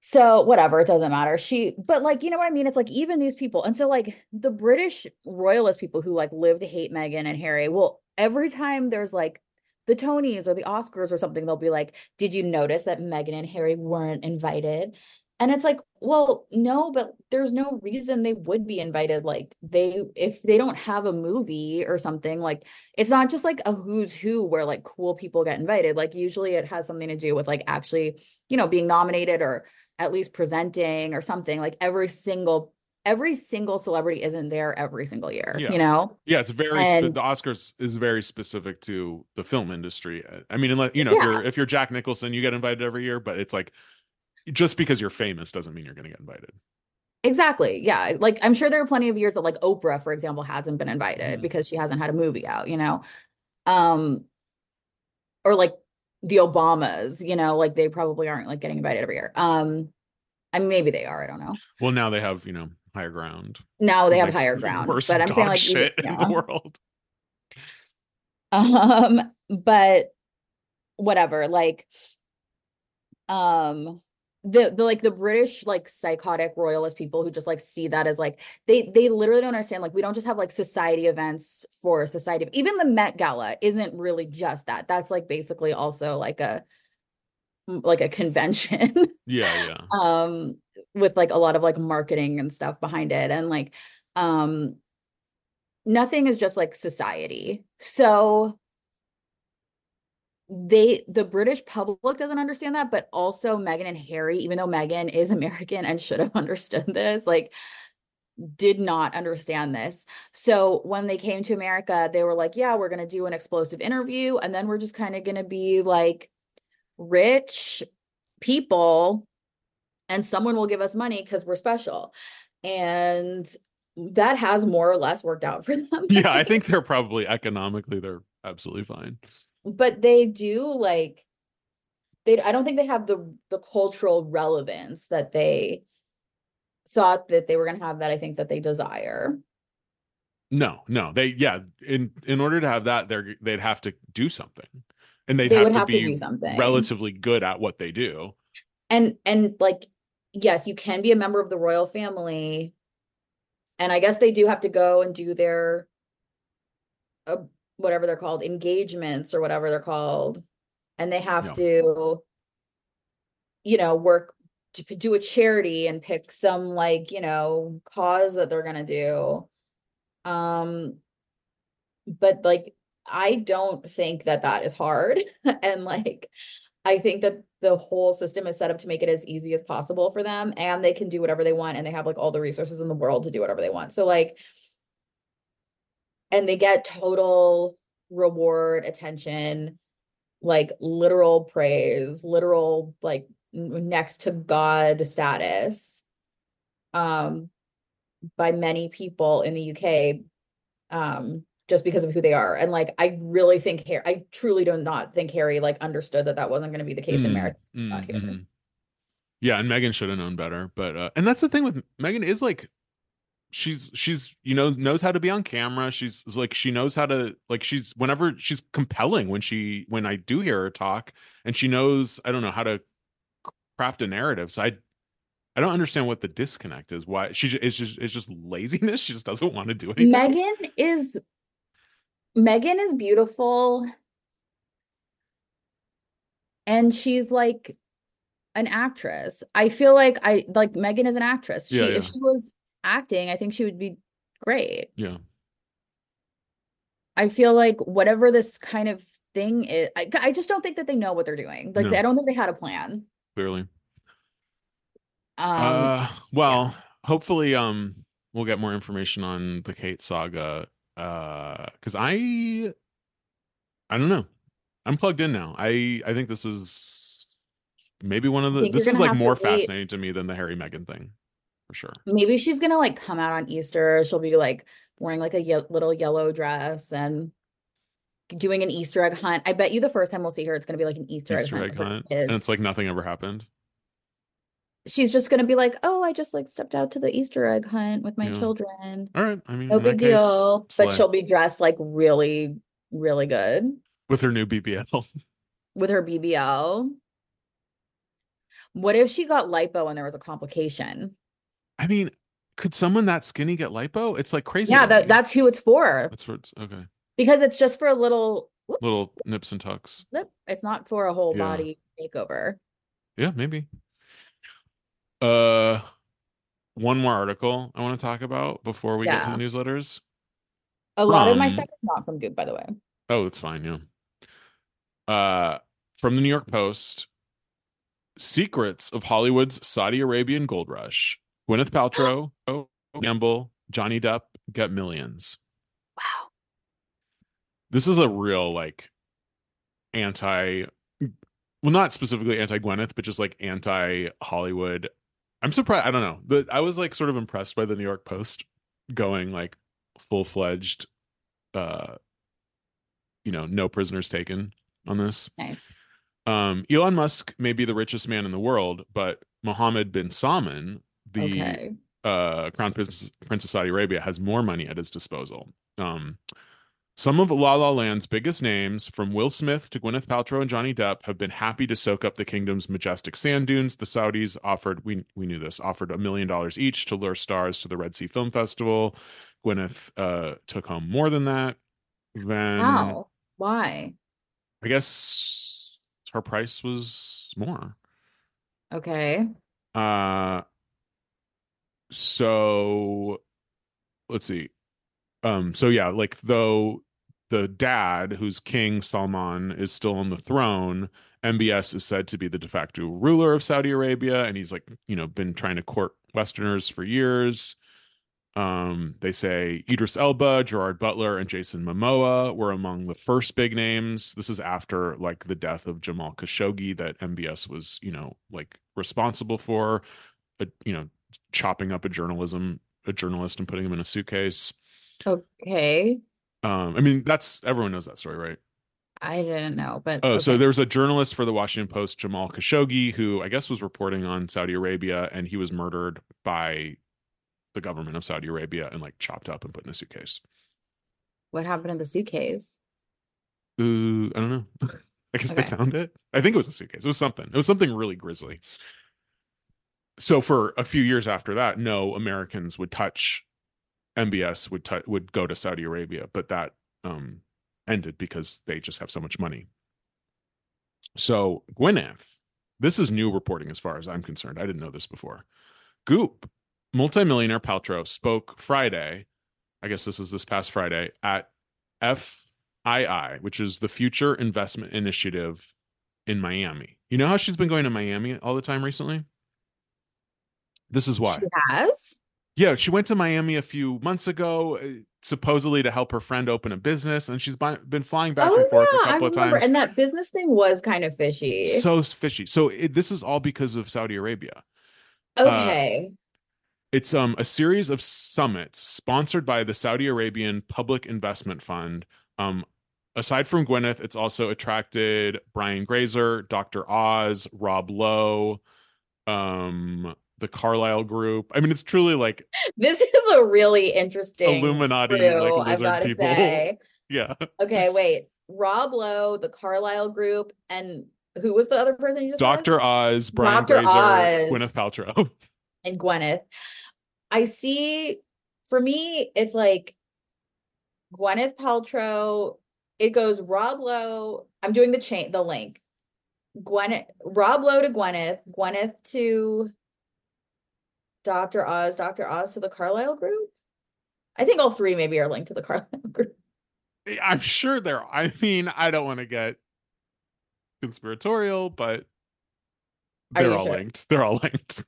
So whatever, it doesn't matter. She, but like, you know what I mean? It's like even these people. And so like the British royalist people who like live to hate Meghan and Harry, well, every time there's like the Tonys or the Oscars or something, they'll be like, did you notice that Meghan and Harry weren't invited? And it's like, well, no, but there's no reason they would be invited. Like they, if they don't have a movie or something, like it's not just like a who's who where like cool people get invited. Like usually it has something to do with like actually, you know, being nominated or at least presenting or something. Like every single, every single celebrity isn't there every single year, yeah. you know? Yeah, it's very, and, spe- the Oscars is very specific to the film industry. I mean, unless, you know, yeah. if you're, if you're Jack Nicholson, you get invited every year, but it's like, just because you're famous doesn't mean you're going to get invited. Exactly. Yeah. Like, I'm sure there are plenty of years that, like, Oprah, for example, hasn't been invited mm-hmm. because she hasn't had a movie out, you know, um, or like the Obamas, you know, like they probably aren't like getting invited every year. Um, I mean, maybe they are. I don't know. Well, now they have, you know, Higher Ground. Now they have Higher Ground. Worst but I'm saying, like, shit you know. in the world. Um, but whatever, like, um, the, the, like the British, like, psychotic royalist people who just like see that as like, they, they literally don't understand. Like, we don't just have like society events for society. Even the Met Gala isn't really just that. That's like basically also like a, like a convention. Yeah. Yeah. Um, with like a lot of like marketing and stuff behind it. And like, um, nothing is just like society. So they, the British public doesn't understand that, but also Meghan and Harry, even though Meghan is American and should have understood this, like did not understand this. So when they came to America, they were like, yeah, we're going to do an explosive interview. And then we're just kind of going to be like rich people and someone will give us money because we're special. And that has more or less worked out for them. Yeah, I think they're probably economically, they're absolutely fine. But they do like, they. I don't think they have the, the cultural relevance that they thought that they were going to have that I think that they desire. No, no. They, yeah. In, in order to have that, they're, they'd have to do something. And they'd they have, would to have be to do something relatively good at what they do. And, and like, yes, you can be a member of the royal family. And I guess they do have to go and do their, uh, whatever they're called, engagements or whatever they're called. And they have no. to, you know, work to do a charity and pick some like, you know, cause that they're going to do. Um, but like, I don't think that that is hard. And like, I think that the whole system is set up to make it as easy as possible for them, and they can do whatever they want, and they have like all the resources in the world to do whatever they want. So like, and they get total reward, attention, like literal praise, literal, like next to God status, um, by many people in the U K, um, just because of who they are. And like, I really think Harry, I truly do not think Harry like understood that that wasn't going to be the case mm, in America. Mm, mm. Yeah. And Meghan should have known better, but, uh, and that's the thing with Meghan is like, she's, she's, you know, knows how to be on camera. She's like, she knows how to, like, she's, whenever she's compelling when she, when I do hear her talk, and she knows, I don't know how to craft a narrative. So I, I don't understand what the disconnect is. Why she is just, it's just laziness. She just doesn't want to do anything. Meghan is, Meghan is beautiful, and she's like an actress. I feel like I like Meghan is an actress. She, yeah, yeah. If she was acting, I think she would be great. Yeah. I feel like whatever this kind of thing is, I, I just don't think that they know what they're doing. Like, no. they, I don't think they had a plan. Clearly. Um, uh, well, yeah. hopefully, um, we'll get more information on the Kate saga. Uh, because I, I don't know, I'm plugged in now. I, I think this is maybe one of the. This is like more to fascinating to me than the Harry Meghan thing, for sure. Maybe she's gonna like come out on Easter. She'll be like wearing like a ye- little yellow dress and doing an Easter egg hunt. I bet you the first time we'll see her, it's gonna be like an Easter, Easter egg, egg hunt, and it's like nothing ever happened. She's just going to be like, oh, I just like stepped out to the Easter egg hunt with my yeah. children. All right. I mean, no big deal. Case, but she'll be dressed like really, really good. With her new B B L. With her B B L. What if she got lipo and there was a complication? I mean, could someone that skinny get lipo? It's like crazy. Yeah, that, that's who it's for. That's for it's, okay. Because it's just for a little. Whoop, little nips and tucks. It's not for a whole yeah. body makeover. Yeah, maybe. Uh, one more article I want to talk about before we yeah. get to the newsletters. A from, lot of my stuff is not from Goop, by the way. Oh, that's fine. Yeah. Uh, from the New York Post, secrets of Hollywood's Saudi Arabian gold rush. Gwyneth Paltrow, oh. Gamble, Johnny Depp get millions. Wow. This is a real like anti well, not specifically anti-Gwyneth, but just like anti-Hollywood. I'm surprised. I don't know. But I was like sort of impressed by the New York Post going like full-fledged, uh, you know, no prisoners taken on this. Nice. Um, Elon Musk may be the richest man in the world, but Mohammed bin Salman, the okay. uh, crown prince, prince of Saudi Arabia, has more money at his disposal. Um, some of La La Land's biggest names, from Will Smith to Gwyneth Paltrow and Johnny Depp, have been happy to soak up the kingdom's majestic sand dunes. The Saudis offered, we we knew this, offered a million dollars each to lure stars to the Red Sea Film Festival. Gwyneth uh, took home more than that. Then, wow. Why? I guess... her price was more. Okay. Uh, so let's see. Um, so yeah, like though the dad, who's King Salman, is still on the throne, M B S is said to be the de facto ruler of Saudi Arabia, and he's like, you know, been trying to court Westerners for years. Um, they say Idris Elba, Gerard Butler, and Jason Momoa were among the first big names. This is after like the death of Jamal Khashoggi that M B S was, you know, like responsible for, uh, you know, chopping up a journalism, a journalist and putting him in a suitcase. Okay. Um, I mean, that's, everyone knows that story, right? I didn't know, but oh, okay. So there was a journalist for the Washington Post, Jamal Khashoggi, who I guess was reporting on Saudi Arabia, and he was murdered by the government of Saudi Arabia and like chopped up and put in a suitcase. What happened in the suitcase? Uh, I don't know. I guess okay. They found it. I think it was a suitcase. It was something. It was something really grisly. So for a few years after that, no Americans would touch M B S would t- would go to Saudi Arabia, but that um, ended because they just have so much money. So Gwyneth, this is new reporting as far as I'm concerned. I didn't know this before. Goop. Multimillionaire Paltrow spoke Friday, I guess this is this past Friday, at F I I, which is the Future Investment Initiative in Miami. You know how she's been going to Miami all the time recently? This is why. She has? Yeah, she went to Miami a few months ago, supposedly to help her friend open a business, and she's been flying back oh, and forth yeah, a couple I of times. And that business thing was kind of fishy. So fishy. So it, this is all because of Saudi Arabia. Okay. Uh, It's um a series of summits sponsored by the Saudi Arabian Public Investment Fund. Um, aside from Gwyneth, it's also attracted Brian Grazer, Doctor Oz, Rob Lowe, um, the Carlyle Group. I mean, it's truly like this is a really interesting Illuminati crew, like lizard people. Say. Yeah. Okay, wait. Rob Lowe, the Carlyle Group, and who was the other person you just Doctor said? Oz, Brian Doctor Grazer, Oz. Gwyneth Paltrow. And Gwyneth. I see, for me, it's like Gwyneth Paltrow, it goes Rob Lowe, I'm doing the chain, the link, Gwyneth, Rob Lowe to Gwyneth, Gwyneth to Doctor Oz, Doctor Oz to the Carlyle Group. I think all three maybe are linked to the Carlyle Group. I'm sure they're, I mean, I don't want to get conspiratorial, but they're all sure? linked. They're all linked.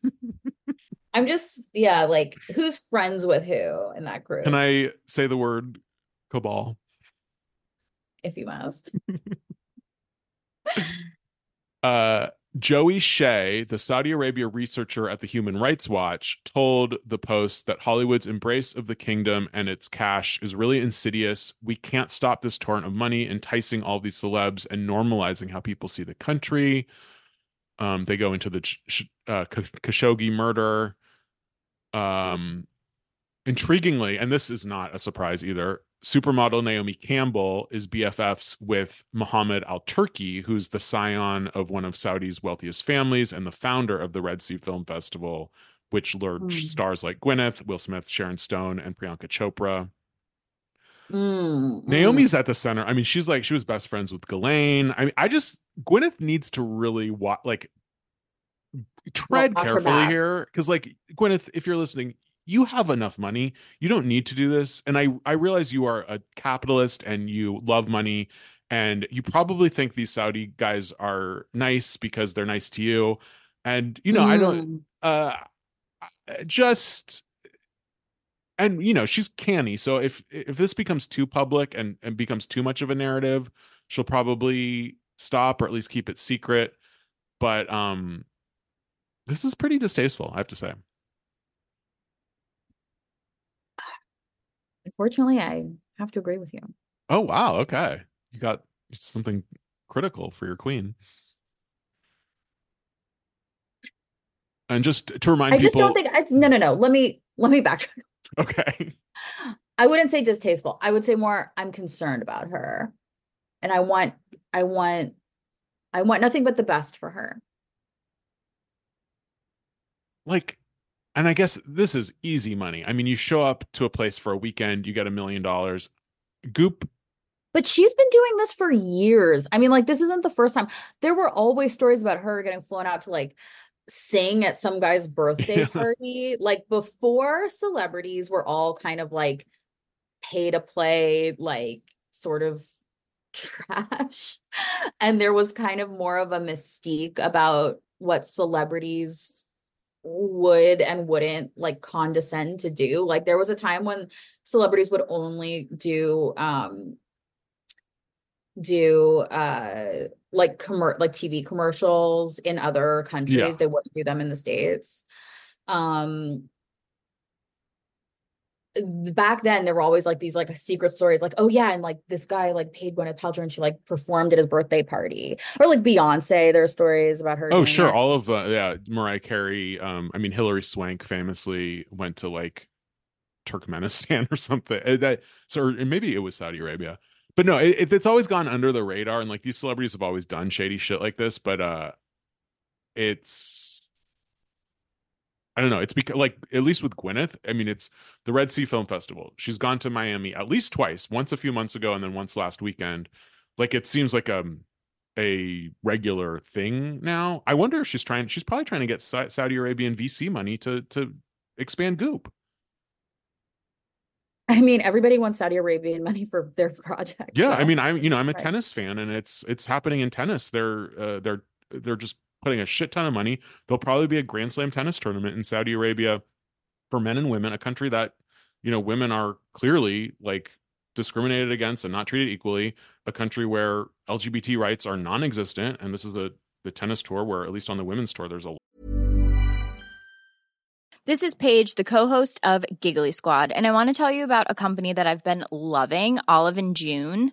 I'm just, yeah, like, who's friends with who in that group? Can I say the word cabal? If you must. uh, Joey Shea, the Saudi Arabia researcher at the Human Rights Watch, told the Post that Hollywood's embrace of the kingdom and its cash is really insidious. We can't stop this torrent of money enticing all these celebs and normalizing how people see the country. Um, they go into the uh, Khashoggi murder. Um, intriguingly, and this is not a surprise either, supermodel Naomi Campbell is B F Fs with Mohammed Al-Turki, who's the scion of one of Saudi's wealthiest families and the founder of the Red Sea Film Festival, which lured mm. stars like Gwyneth, Will Smith, Sharon Stone, and Priyanka Chopra. Mm, Naomi's mm. at the center. I mean, she's like, she was best friends with Ghislaine. I mean, I just, Gwyneth needs to really watch, like, tread well, carefully here, because like, Gwyneth, if you're listening, you have enough money. You don't need to do this. And I, I realize you are a capitalist and you love money, and you probably think these Saudi guys are nice because they're nice to you. And you know, mm. I don't. Uh, just. And, you know, she's canny. So if if this becomes too public and, and becomes too much of a narrative, she'll probably stop or at least keep it secret. But um, this is pretty distasteful, I have to say. Unfortunately, I have to agree with you. Oh, wow. Okay. You got something critical for your queen. And just to remind I people. I just don't think. It's, no, no, no. Let me let me backtrack. Okay. I wouldn't say distasteful. I would say more I'm concerned about her. And I want, I want, I want nothing but the best for her. Like, and I guess this is easy money. I mean, you show up to a place for a weekend, you get a million dollars. Goop. But she's been doing this for years. I mean, like, this isn't the first time. There were always stories about her getting flown out to, like, sing at some guy's birthday yeah. party. Like, before celebrities were all kind of, like, pay to play, like, sort of trash. And there was kind of more of a mystique about what celebrities would and wouldn't, like, condescend to do. Like, there was a time when celebrities would only do um do uh like commer- like T V commercials in other countries. Yeah. They wouldn't do them in the States. Um back then there were always like these like secret stories, like, oh yeah, and like this guy like paid Gwyneth Paltrow and she like performed at his birthday party. Or like Beyonce, there are stories about her. Oh sure, that. All of uh, yeah, Mariah Carey. Um, I mean, Hilary Swank famously went to like Turkmenistan or something. That so or maybe it was Saudi Arabia, but no, it, it's always gone under the radar, and like these celebrities have always done shady shit like this, but uh, it's. I don't know. It's because, like, at least with Gwyneth, I mean, it's the Red Sea Film Festival. She's gone to Miami at least twice, once a few months ago and then once last weekend. Like, it seems like a, a regular thing now. I wonder if she's trying, she's probably trying to get Saudi Arabian V C money to, to expand Goop. I mean, everybody wants Saudi Arabian money for their project. Yeah. So. I mean, I'm, you know, I'm a right. tennis fan, and it's, it's happening in tennis. They're, uh, they're, they're just putting a shit ton of money. There'll probably be a Grand Slam tennis tournament in Saudi Arabia for men and women, a country that, you know, women are clearly like discriminated against and not treated equally, a country where L G B T rights are non-existent. And this is a, the tennis tour where, at least on the women's tour, there's a This is Paige, the co-host of Giggly Squad. And I want to tell you about a company that I've been loving, Olive and June.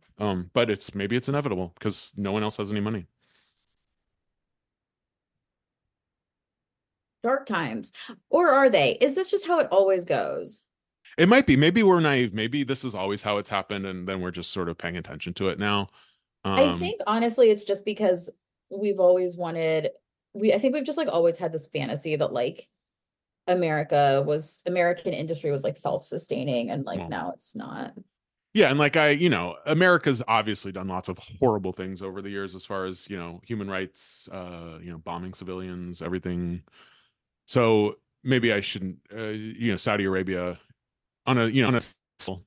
Um, but it's maybe it's inevitable because no one else has any money. Dark times. Or are they? Is this just how it always goes? It might be. Maybe we're naive. Maybe this is always how it's happened, and then we're just sort of paying attention to it now. Um, I think, honestly, it's just because we've always wanted... We I think we've just, like, always had this fantasy that, like, America was... American industry was, like, self-sustaining, and, like, well, now it's not. Yeah, and, like, I... You know, America's obviously done lots of horrible things over the years as far as, you know, human rights, uh, you know, bombing civilians, everything. So maybe I shouldn't... Uh, you know, Saudi Arabia... On a, you know, on a,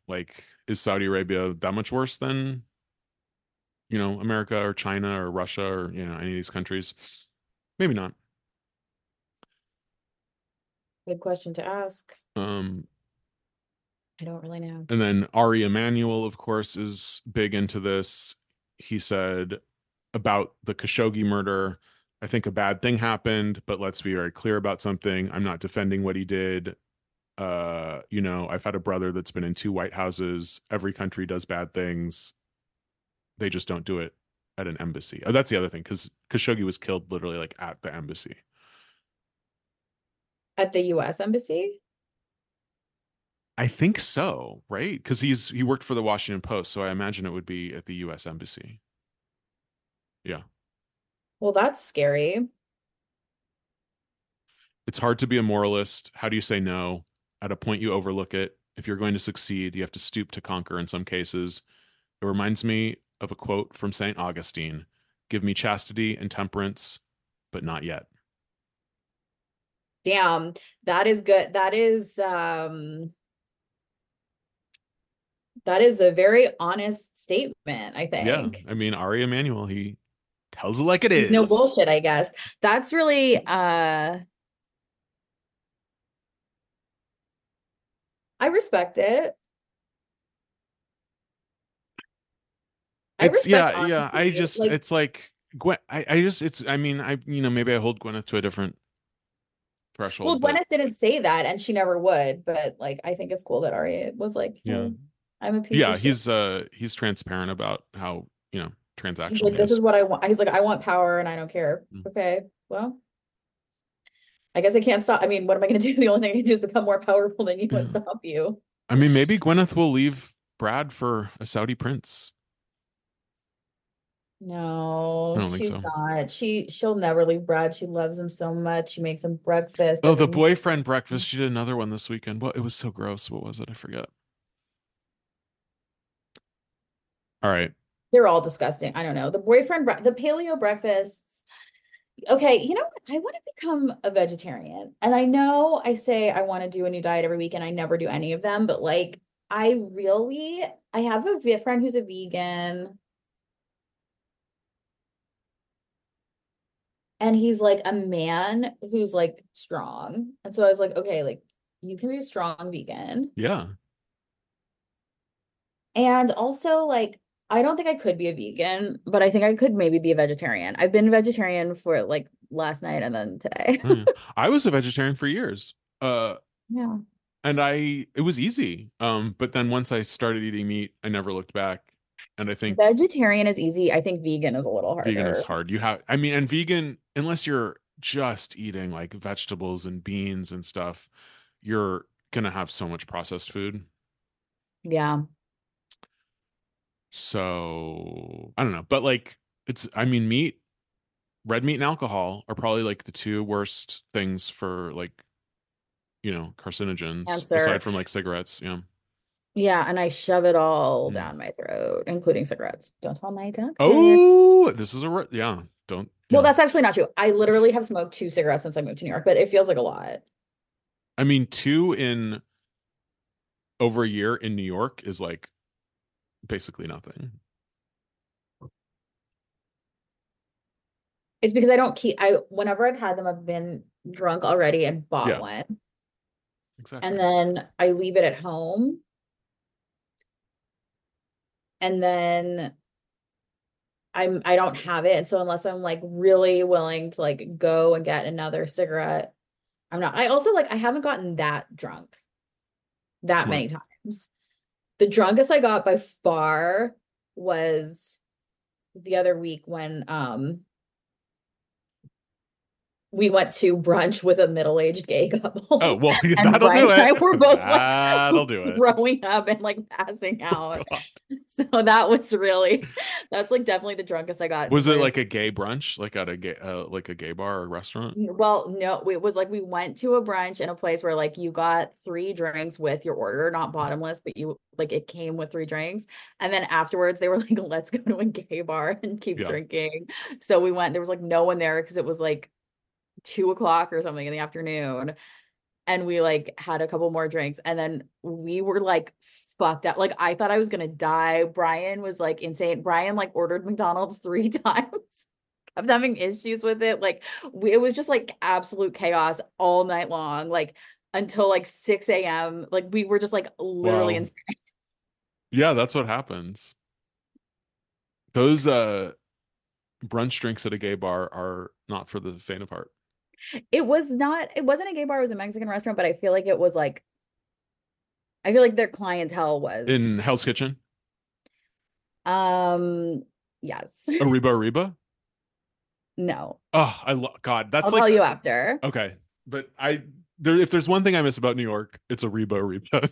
like, is Saudi Arabia that much worse than, you know, America or China or Russia or, you know, any of these countries? Maybe not. Good question to ask. Um, I don't really know. And then Ari Emanuel, of course, is big into this. He said about the Khashoggi murder, I think a bad thing happened, but let's be very clear about something. I'm not defending what he did. Uh, you know, I've had a brother that's been in two White Houses. Every country does bad things. They just don't do it at an embassy. Oh, that's the other thing, because Khashoggi was killed literally, like, at the embassy. At the U S embassy? I think so, right? Because he's he worked for the Washington Post, so I imagine it would be at the U S embassy. Yeah. Well, that's scary. It's hard to be a moralist. How do you say no? At a point, you overlook it. If you're going to succeed, you have to stoop to conquer in some cases. It reminds me of a quote from Saint Augustine. Give me chastity and temperance, but not yet. Damn, that is good. That is, um, that is a very honest statement, I think. Yeah, I mean, Ari Emanuel, he tells it like it He's is. No bullshit, I guess. That's really... Uh... I respect it. I it's, respect yeah, yeah. I just, like, it's like, Gwen, I, I just, it's, I mean, I, you know, maybe I hold Gwyneth to a different threshold. Well, but... Gwyneth didn't say that, and she never would, but, like, I think it's cool that Ari was like, yeah, mm, I'm a piece yeah, of shit. Yeah, he's, uh, he's transparent about how, you know, transactions. Like, this is what I want. He's like, I want power and I don't care. Mm. Okay, well. I guess I can't stop. I mean, what am I going to do? The only thing I can do is become more powerful than you yeah. and stop you. I mean, maybe Gwyneth will leave Brad for a Saudi prince. No, I don't she's think so. Not. She, she'll never leave Brad. She loves him so much. She makes him breakfast. Oh, the boyfriend make... breakfast. She did another one this weekend. Well, it was so gross. What was it? I forget. All right. They're all disgusting. I don't know. The boyfriend, the paleo breakfasts. Okay, you know what? I want to become a vegetarian. And I know I say I want to do a new diet every week and I never do any of them, but, like, I really, I have a friend who's a vegan. And he's, like, a man who's, like, strong. And so I was like, okay, like, you can be a strong vegan. Yeah. And also, like, I don't think I could be a vegan, but I think I could maybe be a vegetarian. I've been vegetarian for, like, last night and then today. mm. I was a vegetarian for years. Uh, yeah. And I, it was easy. Um, but then once I started eating meat, I never looked back. And I think vegetarian is easy. I think vegan is a little harder. Vegan is hard. You have, I mean, and vegan, unless you're just eating, like, vegetables and beans and stuff, you're going to have so much processed food. Yeah. So I don't know, but, like, it's, I mean, meat, red meat and alcohol are probably, like, the two worst things for, like, you know, carcinogens. Cancer. Aside from, like, cigarettes. Yeah. Yeah. And I shove it all yeah. down my throat, including cigarettes. Don't tell my doctor. Oh, this is a, re- yeah, don't. Yeah. Well, that's actually not true. I literally have smoked two cigarettes since I moved to New York, but it feels like a lot. I mean, two in over a year in New York is, like, basically nothing. It's because I don't keep I whenever I've had them, I've been drunk already and bought yeah. one. Exactly. And then I leave it at home. And then I'm I don't have it. And so unless I'm, like, really willing to, like, go and get another cigarette, I'm not. I also, like, I haven't gotten that drunk that Smart. many times. The drunkest I got by far was the other week when um we went to brunch with a middle-aged gay couple. Oh, well, and that'll Brian do it. And I were both like do it. growing up and like passing out. Oh, so that was really, that's like definitely the drunkest I got. Was it like a gay brunch? Like at a gay, uh, like a gay bar or restaurant? Well, no, it was like we went to a brunch in a place where like you got three drinks with your order, not bottomless, but you like it came with three drinks. And then afterwards they were like, let's go to a gay bar and keep yeah. drinking. So we went, there was like no one there because it was like two o'clock or something in the afternoon, and we like had a couple more drinks, and then we were like fucked up. Like I thought I was gonna die. Brian was like insane. Brian like ordered McDonald's three times. I'm having issues with it. Like we, it was just like absolute chaos all night long, like until like six a.m. Like we were just like literally wow. insane. Yeah, that's what happens. Those uh brunch drinks at a gay bar are not for the faint of heart. It was not, it wasn't a gay bar, it was a Mexican restaurant, but I feel like it was like, I feel like their clientele was. In Hell's Kitchen? Um, yes. Arriba, Arriba? No. Oh, I love, God, that's I'll like. I'll tell you after. Okay. But I, there, if there's one thing I miss about New York, it's Arriba, Arriba.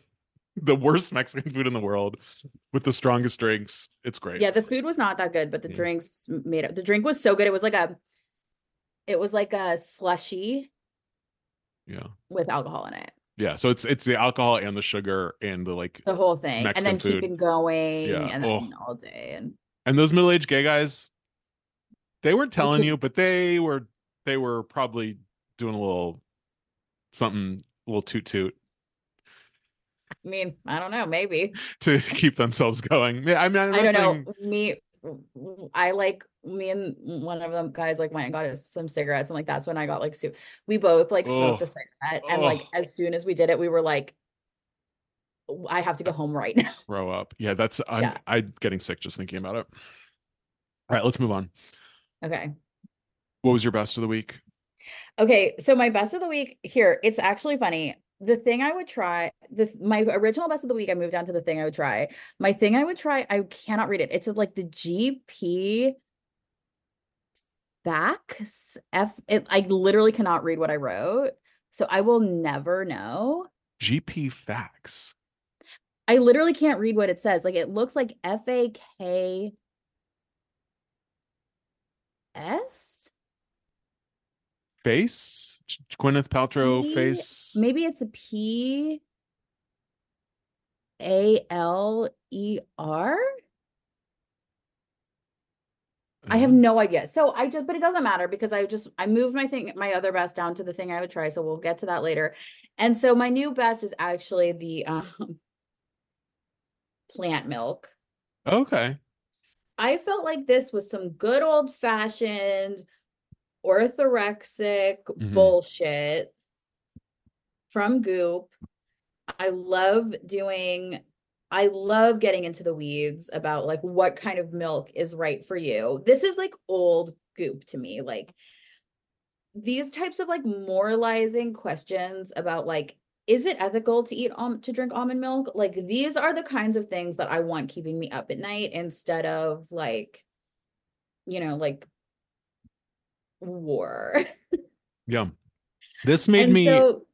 The worst Mexican food in the world with the strongest drinks. It's great. Yeah, the food was not that good, but the mm. drinks made it. The drink was so good. It was like a, It was like a slushy, yeah, with alcohol in it. Yeah, so it's it's the alcohol and the sugar and the like the whole thing, Mexican and then food. Keeping going, yeah. and then oh. all day. And and those middle aged gay guys, they weren't telling you, but they were they were probably doing a little something, a little toot toot. I mean, I don't know, maybe to keep themselves going. I mean, I'm not I don't saying... know. Me. I like me and one of them guys like went and got us some cigarettes, and like that's when I got like soup. We both like smoked oh, a cigarette, and oh. like as soon as we did it, we were like, "I have to go home right now." Grow up, yeah. That's I'm yeah. I'm getting sick just thinking about it. All right, let's move on. Okay. What was your best of the week? Okay, so my best of the week here. It's actually funny. The thing I would try, this my original best of the week, I moved down to the thing I would try. My thing I would try, I cannot read it. It's like the G P facts. F. It, I literally cannot read what I wrote, so I will never know. G P facts. I literally can't read what it says. Like it looks like F A K S. Face? Gwyneth Paltrow maybe, face? Maybe it's a P A L E R? Mm-hmm. I have no idea. So I just, but it doesn't matter because I just, I moved my thing, my other best down to the thing I would try. So we'll get to that later. And so my new best is actually the um, plant milk. Okay. I felt like this was some good old fashioned orthorexic mm-hmm. bullshit from Goop. I love doing, I love getting into the weeds about like what kind of milk is right for you. This is like old Goop to me. Like these types of like moralizing questions about like, is it ethical to eat, um, to drink almond milk? Like these are the kinds of things that I want keeping me up at night instead of like, you know, like war. Yeah, this made and me so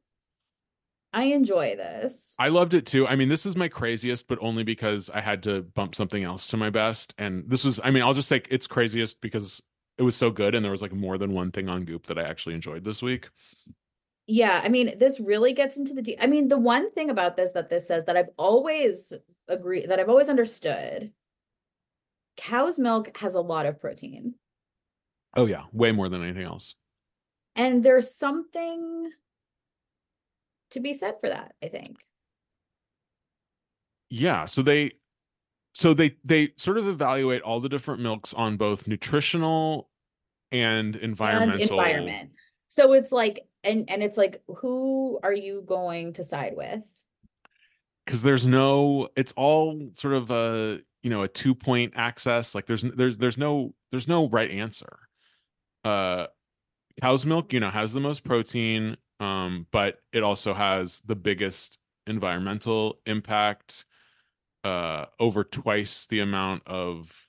I enjoy this. I loved it too. I mean, this is my craziest, but only because I had to bump something else to my best. And this was, I mean, I'll just say it's craziest because it was so good, and there was like more than one thing on Goop that I actually enjoyed this week. Yeah, I mean, this really gets into the de- I mean, the one thing about this that this says that I've always agreed, that I've always understood, cow's milk has a lot of protein. Oh, yeah. Way more than anything else. And there's something to be said for that, I think. Yeah. So they so they, they sort of evaluate all the different milks on both nutritional and environmental. And environment. So it's like, and, and it's like, who are you going to side with? Because there's no, it's all sort of a, you know, a two point access. Like there's, there's, there's no, there's no right answer. Uh, cow's milk, you know, has the most protein, um, but it also has the biggest environmental impact. uh, over twice the amount of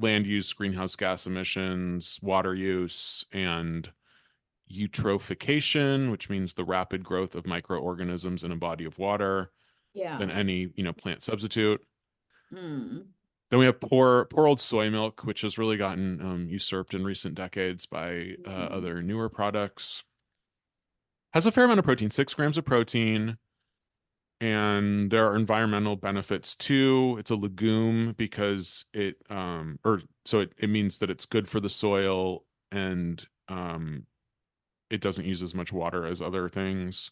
land use, greenhouse gas emissions, water use, and eutrophication, which means the rapid growth of microorganisms in a body of water, yeah. than any, you know, plant substitute. Mm. Then we have poor, poor old soy milk, which has really gotten um, usurped in recent decades by uh, mm. other newer products. Has a fair amount of protein, six grams of protein. And there are environmental benefits too. It's a legume because it, um, or so it, it means that it's good for the soil, and um, it doesn't use as much water as other things.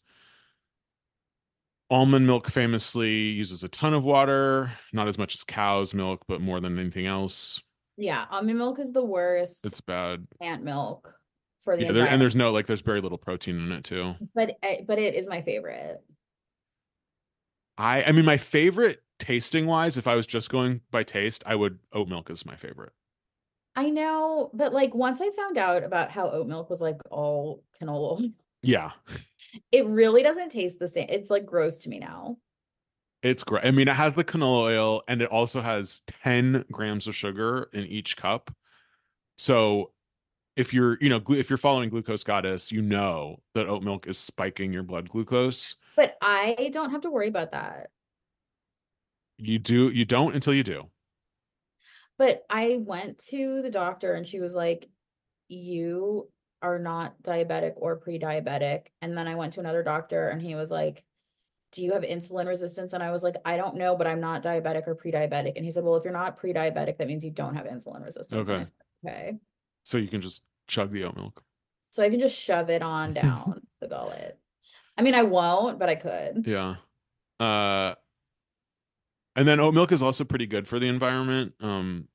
Almond milk famously uses a ton of water, not as much as cow's milk, but more than anything else. Yeah, almond milk is the worst. It's bad. Plant milk for the yeah, there, and there's no like there's very little protein in it too. But but it is my favorite. I I mean, my favorite tasting wise, if I was just going by taste, I would oat milk is my favorite. I know. But like once I found out about how oat milk was like all canola. Yeah. It really doesn't taste the same. It's like gross to me now. It's great. I mean, it has the canola oil, and it also has ten grams of sugar in each cup. So if you're, you know, glu- if you're following Glucose Goddess, you know that oat milk is spiking your blood glucose. But I don't have to worry about that. You do. You don't until you do. But I went to the doctor and she was like, you are not diabetic or pre-diabetic. And then I went to another doctor and he was like, do you have insulin resistance? And I was like, I don't know, but I'm not diabetic or pre-diabetic. And he said, well, if you're not pre-diabetic, that means you don't have insulin resistance. Okay. And I said, okay. So you can just chug the oat milk. So I can just shove it on down the gullet. I mean, I won't, but I could. Yeah. Uh, and then oat milk is also pretty good for the environment. Um,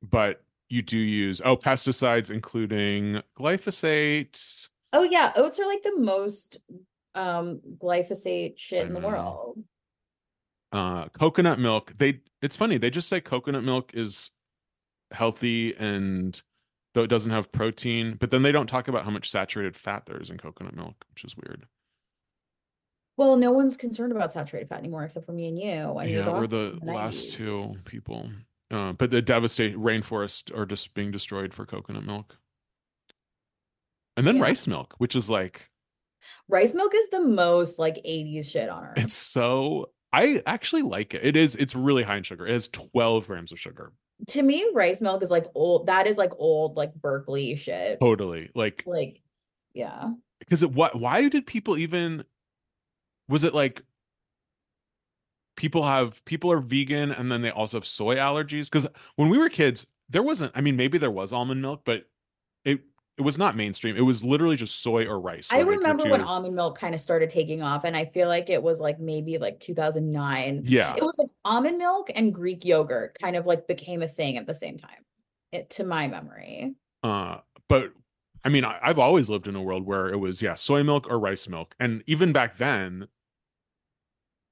but you do use, oh, pesticides, including glyphosate. Oh, yeah. Oats are like the most um, glyphosate shit in the world. Uh, coconut milk. They. It's funny. They just say coconut milk is healthy and... though it doesn't have protein, but then they don't talk about how much saturated fat there is in coconut milk, which is weird. Well, no one's concerned about saturated fat anymore except for me and you. And yeah, we're the last two people. Uh, but the devastated rainforests are just being destroyed for coconut milk. And then yeah. rice milk, which is like... Rice milk is the most like eighties shit on earth. It's so... I actually like it. It is. It's really high in sugar. It has twelve grams of sugar. To me, rice milk is like old. That is like old, like Berkeley shit. Totally. Like, like, yeah. Because it, what, why did people even, was it like people have, people are vegan and then they also have soy allergies? Because when we were kids, there wasn't, I mean, maybe there was almond milk, but it, it was not mainstream. It was literally just soy or rice. I remember when almond milk kind of started taking off, and I feel like it was like maybe like two thousand nine. Yeah. It was like almond milk and Greek yogurt kind of like became a thing at the same time, it, to my memory. Uh, but I mean, I, I've always lived in a world where it was, yeah, soy milk or rice milk. And even back then,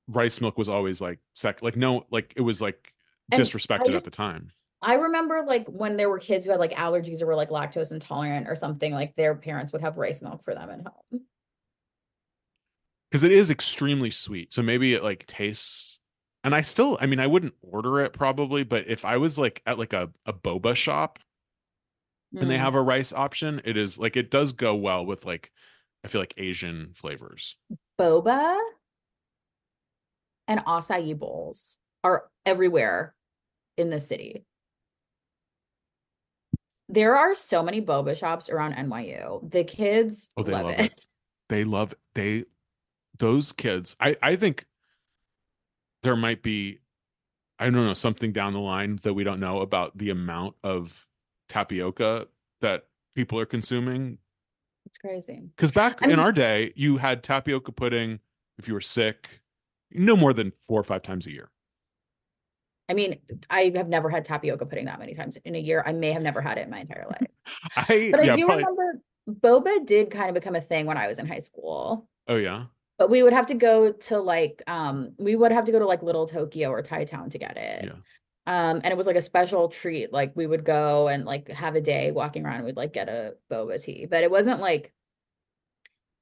rice milk was always like, sec- like no, like it was like disrespected was- at the time. I remember like when there were kids who had like allergies or were like lactose intolerant or something, like their parents would have rice milk for them at home. Because it is extremely sweet. So maybe it like tastes, and I still, I mean, I wouldn't order it probably, but if I was like at like a, a boba shop mm. and they have a rice option, it is like, it does go well with like, I feel like Asian flavors. Boba and acai bowls are everywhere in the city. There are so many boba shops around N Y U. The kids oh, they love, love it. it. They love they those kids. I, I think there might be, I don't know, something down the line that we don't know about the amount of tapioca that people are consuming. It's crazy. Because back I mean, in our day, you had tapioca pudding if you were sick, no more than four or five times a year. I mean, I have never had tapioca pudding that many times in a year. I may have never had it in my entire life. I, but I yeah, do probably... remember boba did kind of become a thing when I was in high school. Oh, yeah. But we would have to go to like, um, we would have to go to like Little Tokyo or Thai Town to get it. Yeah. Um, and it was like a special treat. Like we would go and like have a day walking around and we'd like get a boba tea. But it wasn't like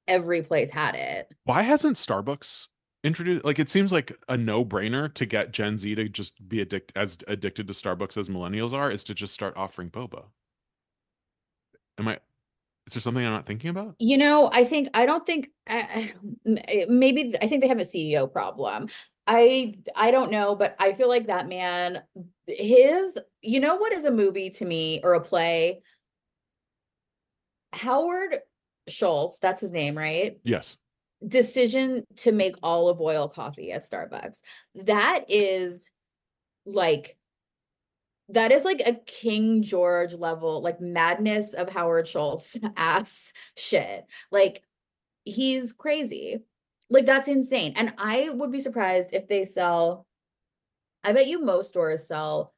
every place had it. Why hasn't Starbucks introduce, like, it seems like a no-brainer to get Gen Z to just be addict as addicted to Starbucks as millennials are, is to just start offering boba. Am I? Is there something I'm not thinking about? You know, I think I don't think uh, maybe I think they have a C E O problem. I I don't know, but I feel like that man, his, you know what is a movie to me or a play? Howard Schultz, that's his name, right? Yes. Decision to make olive oil coffee at Starbucks. That is like, that is like a King George level, like madness of Howard Schultz ass shit. Like, he's crazy. Like, that's insane. And I would be surprised if they sell, I bet you most stores sell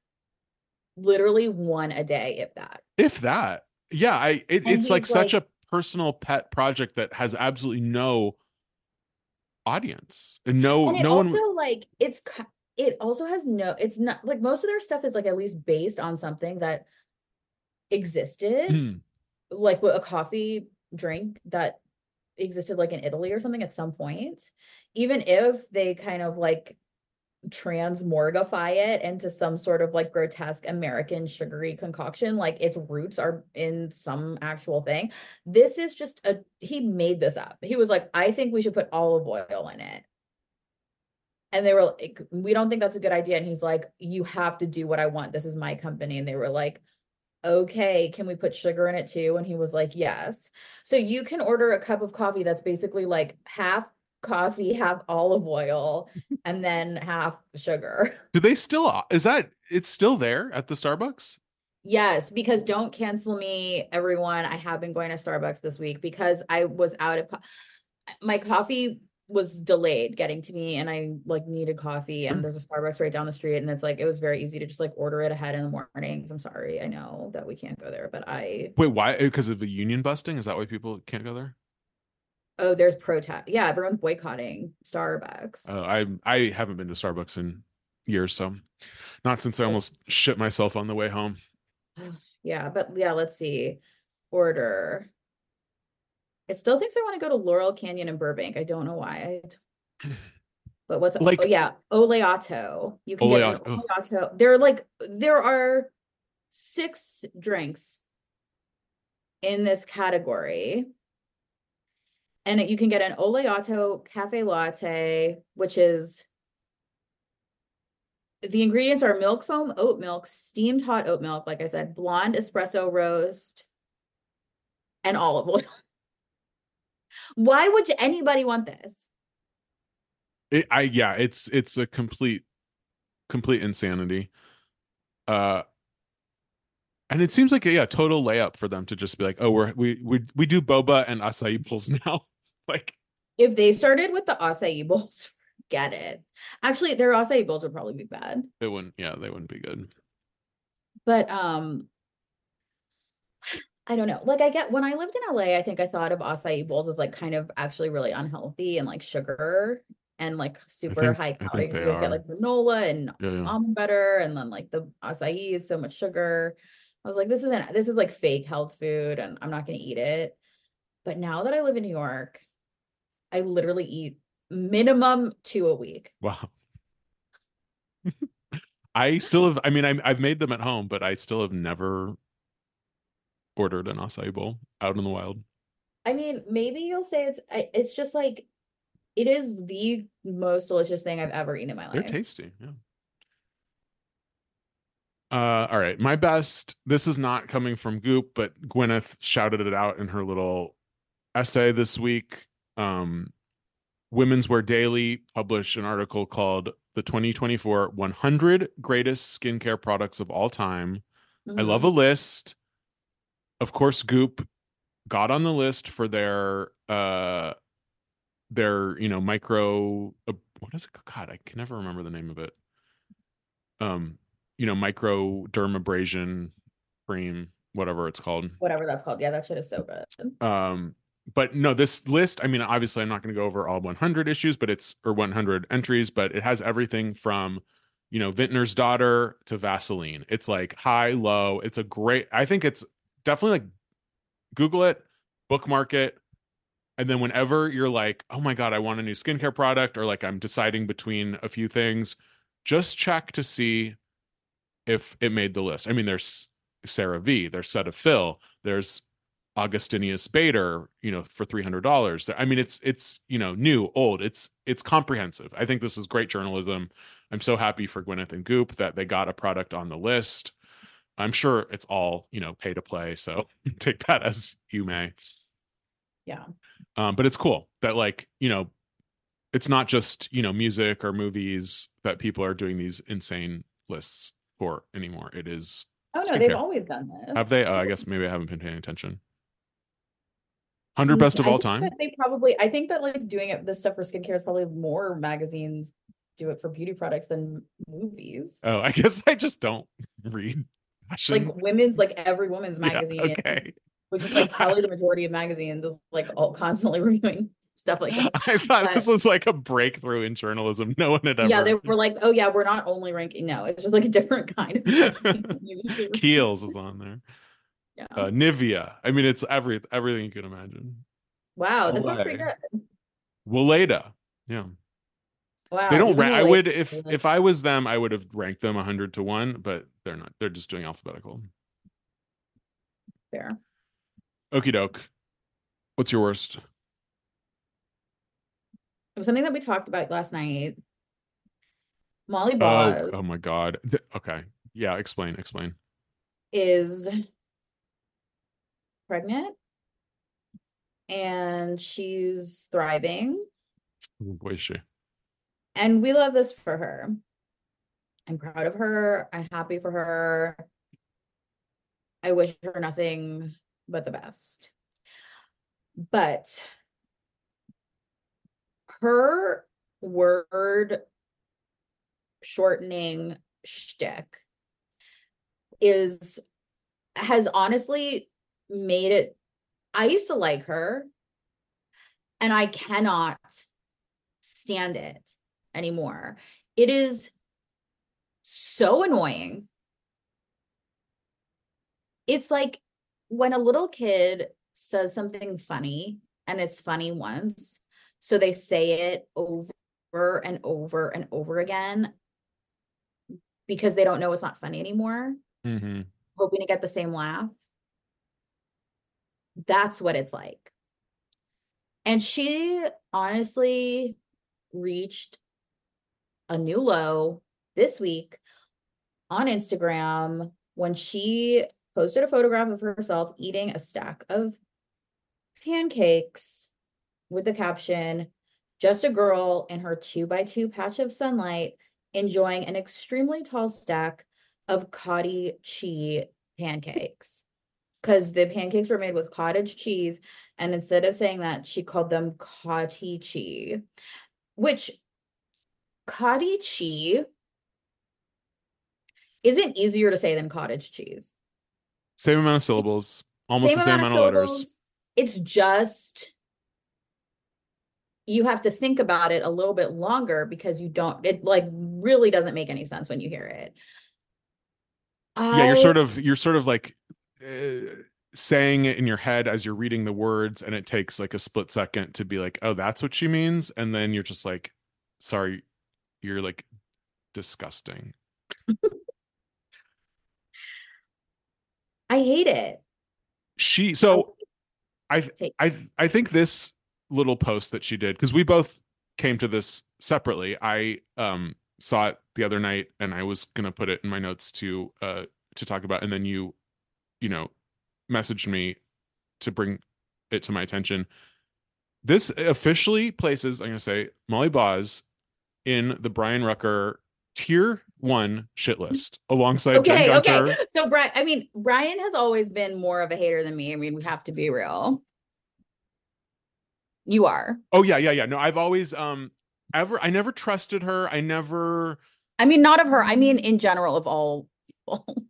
literally one a day, if that. If that. Yeah, I it, it's like, like such a personal pet project that has absolutely no audience. And no and it no also, one also like it's it also has no it's not like most of their stuff is like at least based on something that existed. Mm. Like a coffee drink that existed like in Italy or something at some point, even if they kind of like transmorgify it into some sort of like grotesque American sugary concoction, like its roots are in some actual thing. This is just a, he made this up. He was like, I think we should put olive oil in it. And they were like, we don't think that's a good idea. And he's like, you have to do what I want. This is my company. And they were like, okay, can we put sugar in it too? And he was like, yes. So you can order a cup of coffee that's basically like half coffee, half olive oil, and then half sugar. Do they still, is that, it's still there at the Starbucks? Yes, because don't cancel me, everyone. I have been going to Starbucks this week because I was out of, co- my coffee was delayed getting to me and I like needed coffee, and there's a Starbucks right down the street, and it's like it was very easy to just like order it ahead in the mornings. I'm sorry, I know that we can't go there, but I wait why because of the union busting, is that why people can't go there? Oh, there's protest. Yeah, everyone's boycotting Starbucks. Oh, I I haven't been to Starbucks in years, so not since I almost shit myself on the way home. Yeah, but yeah, let's see. Order. It still thinks I want to go to Laurel Canyon in Burbank. I don't know why. But what's like, oh yeah, Oleato. You can Oleato. Get Oleato. There are like there are six drinks in this category. And you can get an Oleato cafe latte, which is, the ingredients are milk foam, oat milk, steamed hot oat milk, like I said, blonde espresso roast, and olive oil. Why would anybody want this? It, I yeah, it's it's a complete, complete insanity, uh, and it seems like a, yeah, total layup for them to just be like, oh, we're we we we do boba and acai bowls now. Like, if they started with the acai bowls, forget it. Actually, their acai bowls would probably be bad. They wouldn't. Yeah, they wouldn't be good. But um. I don't know. Like, I get, when I lived in L A, I think I thought of acai bowls as like kind of actually really unhealthy and like sugar and like super think, high calories. You always get like granola and yeah, yeah. almond butter, and then like the acai is so much sugar. I was like, this is an, this is like fake health food, and I'm not going to eat it. But now that I live in New York, I literally eat minimum two a week. Wow. I still have. I mean, I'm, I've made them at home, but I still have never ordered an acai bowl out in the wild. I mean, maybe you'll say it's it's just like, it is the most delicious thing I've ever eaten in my life. They're tasty, yeah. Uh, all right, my best. This is not coming from Goop, but Gwyneth shouted it out in her little essay this week. Um, Women's Wear Daily published an article called "The twenty twenty-four one hundred Greatest Skincare Products of All Time." Mm-hmm. I love a list. Of course, Goop got on the list for their, uh, their, you know, micro, uh, what is it? God, I can never remember the name of it. Um, you know, micro dermabrasion cream, whatever it's called. Whatever that's called. Yeah, that shit is so good. Um, but no, this list, I mean, obviously I'm not going to go over all one hundred issues, but it's, or one hundred entries, but it has everything from, you know, Vintner's Daughter to Vaseline. It's like high, low. It's a great, I think it's, definitely like Google it, bookmark it, And then whenever you're like, oh my God, I want a new skincare product, or like I'm deciding between a few things, just check to see if it made the list. I mean, there's Sarah V, there's Seta Phil, there's Augustinius Bader, you know, for three hundred dollars. I mean, it's, it's, you know, new, old, it's, it's comprehensive. I think this is great journalism. I'm so happy for Gwyneth and Goop that they got a product on the list. I'm sure it's all, you know, pay to play. So take that as you may. Yeah. Um, but it's cool that, like, you know, it's not just, you know, music or movies that people are doing these insane lists for anymore. It is. Oh no, skincare. They've always done this. Have they? Oh, I guess maybe I haven't been paying attention. one hundred best of I all time. They probably, I think that like doing it, this stuff for skincare is probably more magazines do it for beauty products than movies. Oh, I guess I just don't read fashion. Like women's, like every woman's magazine. Yeah, okay. Which is like probably the majority of magazines is like all constantly reviewing stuff like this. I thought but, this was like a breakthrough in journalism. No one had ever. Yeah, they were like, oh yeah, we're not only ranking. No, it's just like a different kind of. Kiehl's is on there. Yeah. Uh, Nivea. I mean, it's every everything you can imagine. Wow, this Olay. One's pretty good. Weleda. Yeah. Wow. They don't rank. I would if if I was them, I would have ranked them a hundred to one, but they're not. They're just doing alphabetical. Fair. Okie doke. What's your worst? It was something that we talked about last night. Molly Baz. Oh, oh my God. Okay. Yeah. Explain. Explain. Is pregnant and she's thriving. Oh boy, is she. And we love this for her. I'm proud of her. I'm happy for her. I wish her nothing but the best. But her word shortening shtick is has honestly made it. I used to like her, and I cannot stand it anymore. It is so annoying. It's like when a little kid says something funny and it's funny once, so they say it over and over and over again because they don't know it's not funny anymore, mm-hmm. hoping to get the same laugh. That's what it's like. And she honestly reached a new low this week on Instagram when she posted a photograph of herself eating a stack of pancakes with the caption, "Just a girl in her two by two patch of sunlight, enjoying an extremely tall stack of cottage cheese pancakes." Because the pancakes were made with cottage cheese. And instead of saying that, she called them cottage cheese, which cottage cheese isn't easier to say than cottage cheese. Same amount of syllables, almost same the same amount, amount of, of letters. It's just, you have to think about it a little bit longer because you don't, it like really doesn't make any sense when you hear it. Yeah, I, you're sort of, you're sort of like uh, saying it in your head as you're reading the words, and it takes like a split second to be like, oh, that's what she means. And then you're just like, sorry, you're like disgusting. I hate it. She so I I I think this little post that she did, because we both came to this separately. I um saw it the other night and I was gonna put it in my notes to uh to talk about, and then you you know messaged me to bring it to my attention. This officially places, I'm gonna say, Molly Baz in the Brian Rucker tier one shit list alongside okay Jen Gunter. okay so Brian I mean Brian has always been more of a hater than me. I mean, we have to be real. You are. Oh yeah yeah yeah no, I've always um ever I never trusted her. I never I mean not of her I mean in general of all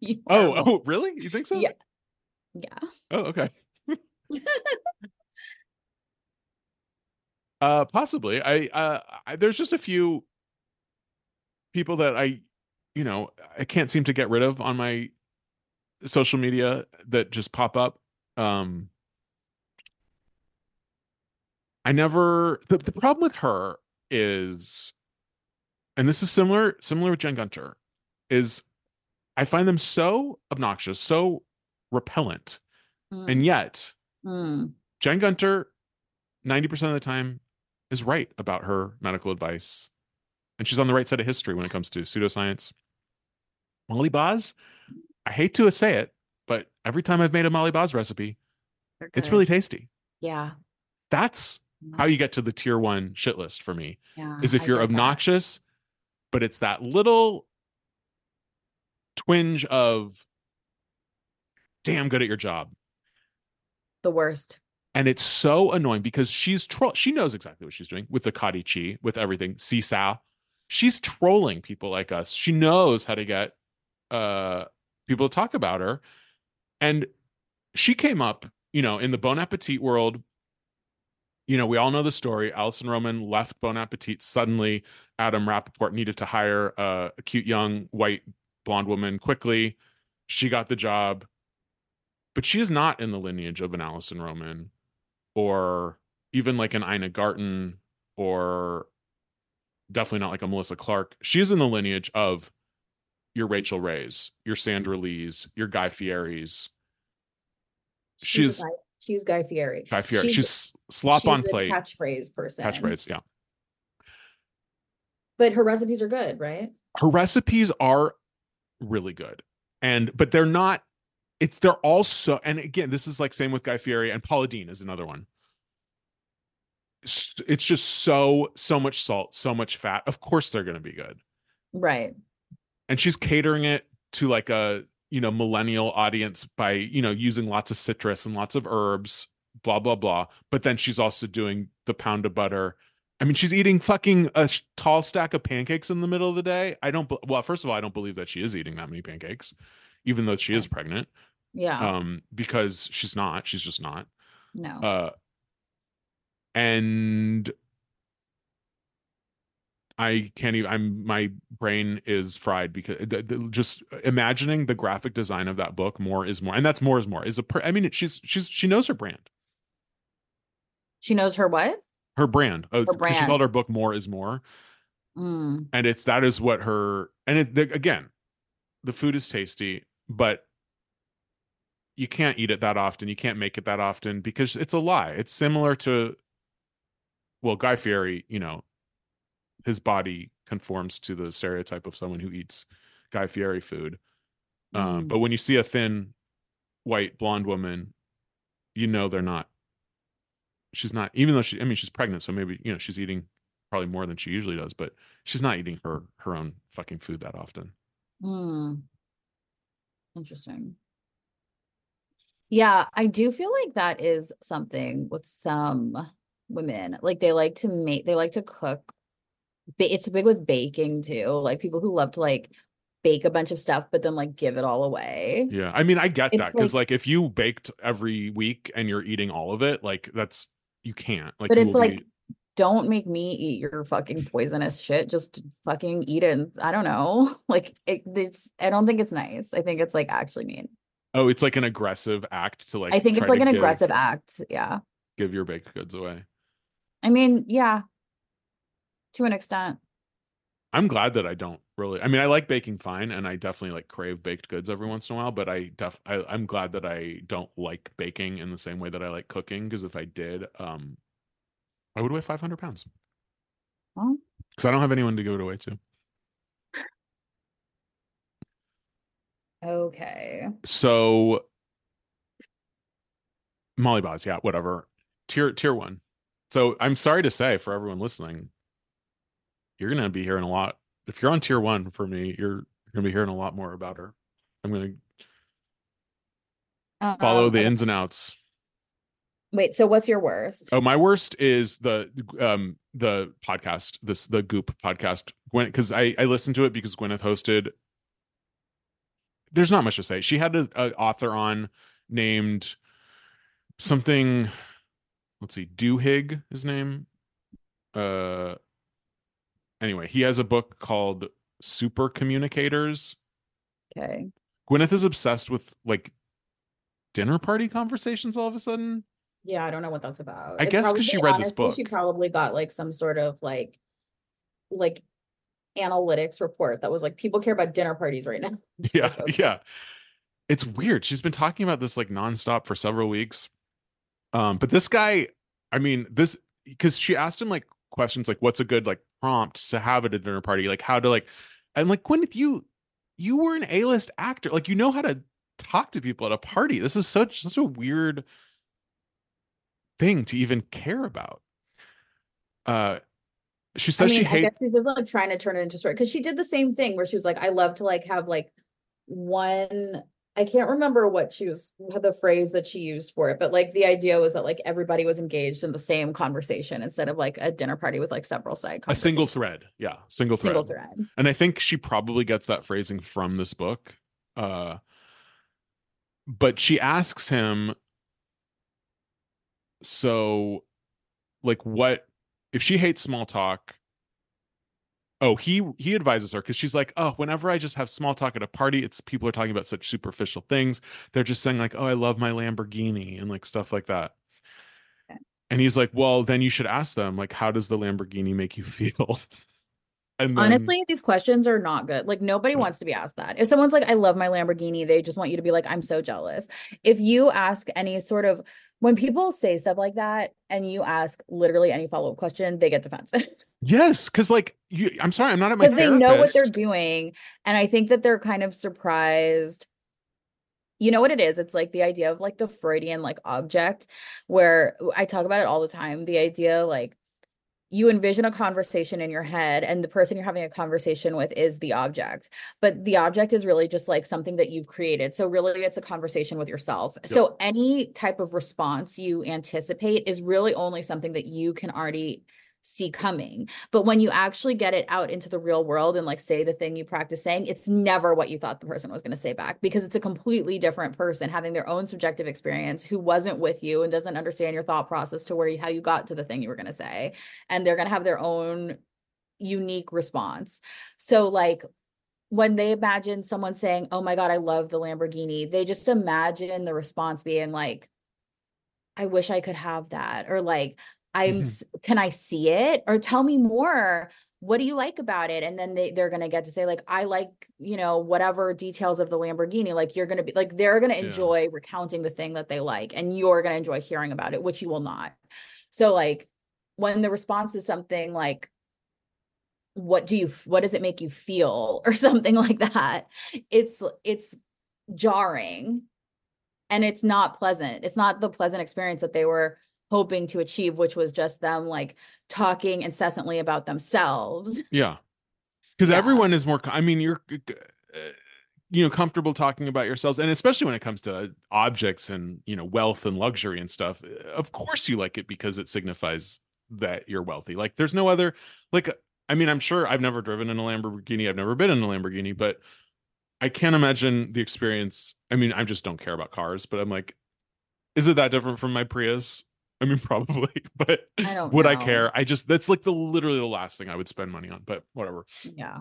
people. oh oh really you think so yeah yeah oh okay uh possibly I uh I, there's just a few people that I, you know, I can't seem to get rid of on my social media that just pop up. Um, I never, the, the problem with her is, and this is similar, similar with Jen Gunter, is I find them so obnoxious, so repellent. Mm. And yet mm. Jen Gunter, ninety percent of the time is right about her medical advice. And she's on the right side of history when it comes to pseudoscience. Molly Baz, I hate to say it, but every time I've made a Molly Baz recipe, it's really tasty. Yeah. That's how you get to the tier one shit list for me, yeah, is if I you're obnoxious, that. But it's that little twinge of damn good at your job. The worst. And it's so annoying because she's troll. She knows exactly what she's doing with the Karichi, with everything. Seesaw. She's trolling people like us. She knows how to get uh, people to talk about her. And she came up, you know, in the Bon Appetit world. You know, we all know the story. Allison Roman left Bon Appetit suddenly. Adam Rappaport needed to hire uh, a cute young white blonde woman quickly. She got the job. But she is not in the lineage of an Allison Roman or even like an Ina Garten, or definitely not like a Melissa Clark. She is in the lineage of your Rachel Ray's, your Sandra Lee's, your Guy Fieri's. She's... she's She's Guy Fieri. Guy Fieri. She's, she's slop she's on plate. Catchphrase person. Catchphrase, yeah. But her recipes are good, right? Her recipes are really good, and but they're not. It they're also, and again, this is like same with Guy Fieri, and Paula Deen is another one. It's just so so much salt, so much fat. Of course, they're going to be good, right? And she's catering it to like a, you know, millennial audience by, you know, using lots of citrus and lots of herbs, blah, blah, blah. But then she's also doing the pound of butter. I mean, she's eating fucking a sh- tall stack of pancakes in the middle of the day. I don't, be- well, first of all, I don't believe that she is eating that many pancakes, even though she is pregnant. Yeah. Um, because she's not, she's just not. No. Uh, and I can't even, I'm, my brain is fried because th- th- just imagining the graphic design of that book, More is More. And that's More is More is a, per- I mean, it, she's, she's, she knows her brand. She knows her what? Her brand. Her uh, brand. She called her book More is More. Mm. And it's, that is what her, and it, the, again, the food is tasty, but you can't eat it that often. You can't make it that often because it's a lie. It's similar to, well, Guy Fieri, you know, his body conforms to the stereotype of someone who eats Guy Fieri food. Um, mm. But when you see a thin, white, blonde woman, you know they're not. She's not, even though she, I mean, she's pregnant, so maybe, you know, she's eating probably more than she usually does, but she's not eating her, her own fucking food that often. Mm. Interesting. Yeah, I do feel like that is something with some women. Like, they like to make, they like to cook. It's big with baking too, like people who love to like bake a bunch of stuff but then like give it all away. Yeah, I mean, I get it's that because like, like if you baked every week and you're eating all of it, like that's, you can't, like, but it's like be... don't make me eat your fucking poisonous shit, just fucking eat it. I don't know, like it, it's, I don't think it's nice. I think it's like actually mean. Oh, it's like an aggressive act to like, I think it's like an give, aggressive act. Yeah, give your baked goods away. I mean, yeah, to an extent. I'm glad that I don't really, I mean, I like baking fine, and I definitely like crave baked goods every once in a while, but I def I, I'm glad that I don't like baking in the same way that I like cooking, because if I did, um, I would weigh five hundred pounds. Well, because I don't have anyone to give it away to. Okay. So Molly Baz, yeah, whatever. Tier tier one. So I'm sorry to say for everyone listening, you're going to be hearing a lot. If you're on tier one for me, you're going to be hearing a lot more about her. I'm going to uh, follow um, the ins and outs. Wait, so what's your worst? Oh, my worst is the um the podcast, this the Goop podcast. Gwen, because I, I listened to it because Gwyneth hosted. There's not much to say. She had an author on named something. Let's see. Duhigg, his name. Uh. Anyway, he has a book called Super Communicators. Okay. Gwyneth is obsessed with like dinner party conversations all of a sudden. Yeah, I don't know what that's about. I it guess because she read honestly, this book. She probably got like some sort of like like analytics report that was like, people care about dinner parties right now. Yeah, so, yeah. It's weird. She's been talking about this like nonstop for several weeks. Um, but this guy, I mean, this because she asked him like questions like, what's a good like prompt to have at a dinner party? Like how to like, I'm like, Gwyneth, you you were an A-list actor. Like, you know how to talk to people at a party. This is such such a weird thing to even care about. Uh, she says I mean, she hates. I guess she's just like trying to turn it into a story because she did the same thing where she was like, I love to like have like one. I can't remember what she was, the phrase that she used for it, but like the idea was that like everybody was engaged in the same conversation instead of like a dinner party with like several side conversations. A single thread. Yeah. Single thread. Single thread. And I think she probably gets that phrasing from this book. Uh, but she asks him, so like what, if she hates small talk, Oh, he he advises her because she's like, oh, whenever I just have small talk at a party, it's people are talking about such superficial things. They're just saying like, oh, I love my Lamborghini and like stuff like that. Okay. And he's like, well, then you should ask them like, how does the Lamborghini make you feel? And then, honestly, these questions are not good. Like nobody yeah. wants to be asked that. If someone's like, I love my Lamborghini, they just want you to be like, I'm so jealous. If you ask any sort of, when people say stuff like that and you ask literally any follow-up question, they get defensive. Yes, because like, you, I'm sorry, I'm not at my therapist. Because they know what they're doing. And I think that they're kind of surprised. You know what it is? It's like the idea of like the Freudian like object where I talk about it all the time. The idea like you envision a conversation in your head and the person you're having a conversation with is the object. But the object is really just like something that you've created. So really it's a conversation with yourself. Yep. So any type of response you anticipate is really only something that you can already see coming. But when you actually get it out into the real world and like say the thing you practice saying, it's never what you thought the person was going to say back because it's a completely different person having their own subjective experience who wasn't with you and doesn't understand your thought process to where you, how you got to the thing you were going to say. And they're going to have their own unique response. So like when they imagine someone saying, oh my God, I love the Lamborghini, they just imagine the response being like, I wish I could have that. Or like, I'm, mm-hmm. can I see it? Or tell me more. What do you like about it? And then they, they're going to get to say like, I like, you know, whatever details of the Lamborghini, like you're going to be like, they're going to enjoy yeah. recounting the thing that they like, and you're going to enjoy hearing about it, which you will not. So like when the response is something like, what do you, what does it make you feel? Or something like that. It's, it's jarring and it's not pleasant. It's not the pleasant experience that they were hoping to achieve, which was just them like talking incessantly about themselves. Yeah, because yeah. everyone is more. I mean, you're, uh, you know, comfortable talking about yourselves, and especially when it comes to objects and you know wealth and luxury and stuff. Of course, you like it because it signifies that you're wealthy. Like, there's no other. Like, I mean, I'm sure I've never driven in a Lamborghini. I've never been in a Lamborghini, but I can't imagine the experience. I mean, I just don't care about cars, but I'm like, is it that different from my Prius? I mean, probably, but I would know. I care? I just, that's like the literally the last thing I would spend money on, but whatever. Yeah.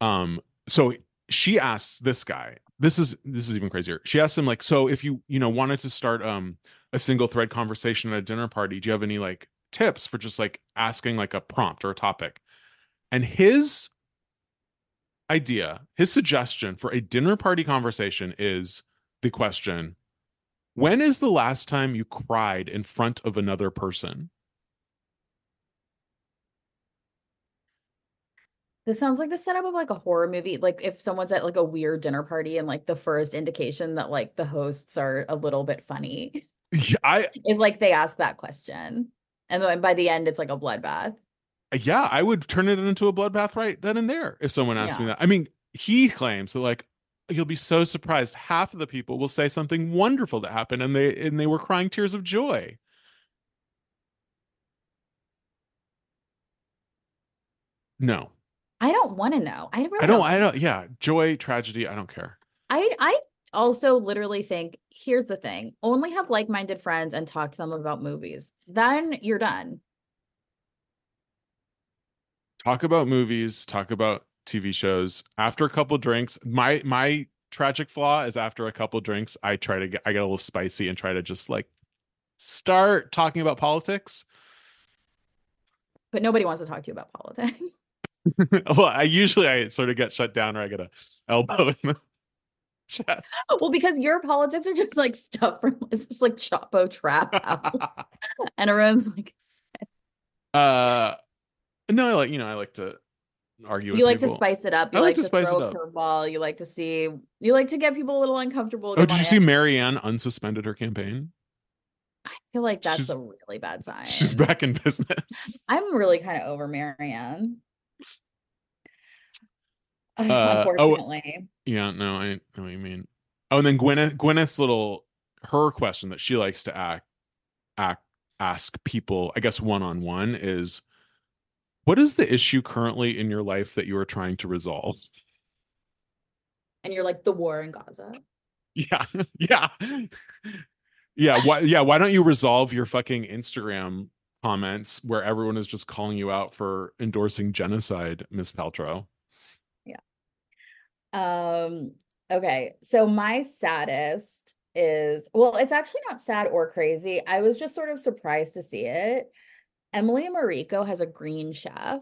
Um. So she asks this guy, this is, this is even crazier. She asks him like, so if you, you know, wanted to start um a single thread conversation at a dinner party, do you have any like tips for just like asking like a prompt or a topic? And his idea, his suggestion for a dinner party conversation is the question, when is the last time you cried in front of another person? This sounds like the setup of like a horror movie. Like if someone's at like a weird dinner party and like the first indication that like the hosts are a little bit funny yeah, I, is like they ask that question. And then by the end, it's like a bloodbath. Yeah, I would turn it into a bloodbath right then and there if someone asked yeah. me that. I mean, he claims that like, you'll be so surprised. Half of the people will say something wonderful that happened, and they and they were crying tears of joy. No, I don't want to know. I, really I don't. don't I don't. Yeah, joy, tragedy. I don't care. I I also literally think, here's the thing: only have like-minded friends and talk to them about movies. Then you're done. Talk about movies. Talk about T V shows after a couple drinks. My my tragic flaw is after a couple drinks, I try to get I get a little spicy and try to just like start talking about politics. But nobody wants to talk to you about politics. Well, I usually I sort of get shut down or I get an elbow in the chest. Well, because your politics are just like stuff from, it's just like Chapo Trap House. And everyone's like. uh, No, I like, you know, I like to argue with you. You like people. To spice it up. You I like, like to, to spice throw it up. Curveball. You like to see, you like to get people a little uncomfortable. Oh, did you it. see Marianne unsuspended her campaign? I feel like that's she's, a really bad sign. She's back in business. I'm really kind of over Marianne. Uh, Unfortunately. Oh, yeah, no, I know what you mean. Oh, and then Gwyneth, Gwyneth's little, her question that she likes to act, act, ask people, I guess one-on-one is, what is the issue currently in your life that you are trying to resolve? And you're like, the war in Gaza. Yeah, yeah. Yeah, why, yeah, why don't you resolve your fucking Instagram comments where everyone is just calling you out for endorsing genocide, Miss Paltrow? Yeah. Um. Okay, so my saddest is, well, it's actually not sad or crazy. I was just sort of surprised to see it. Emily Mariko has a Green Chef.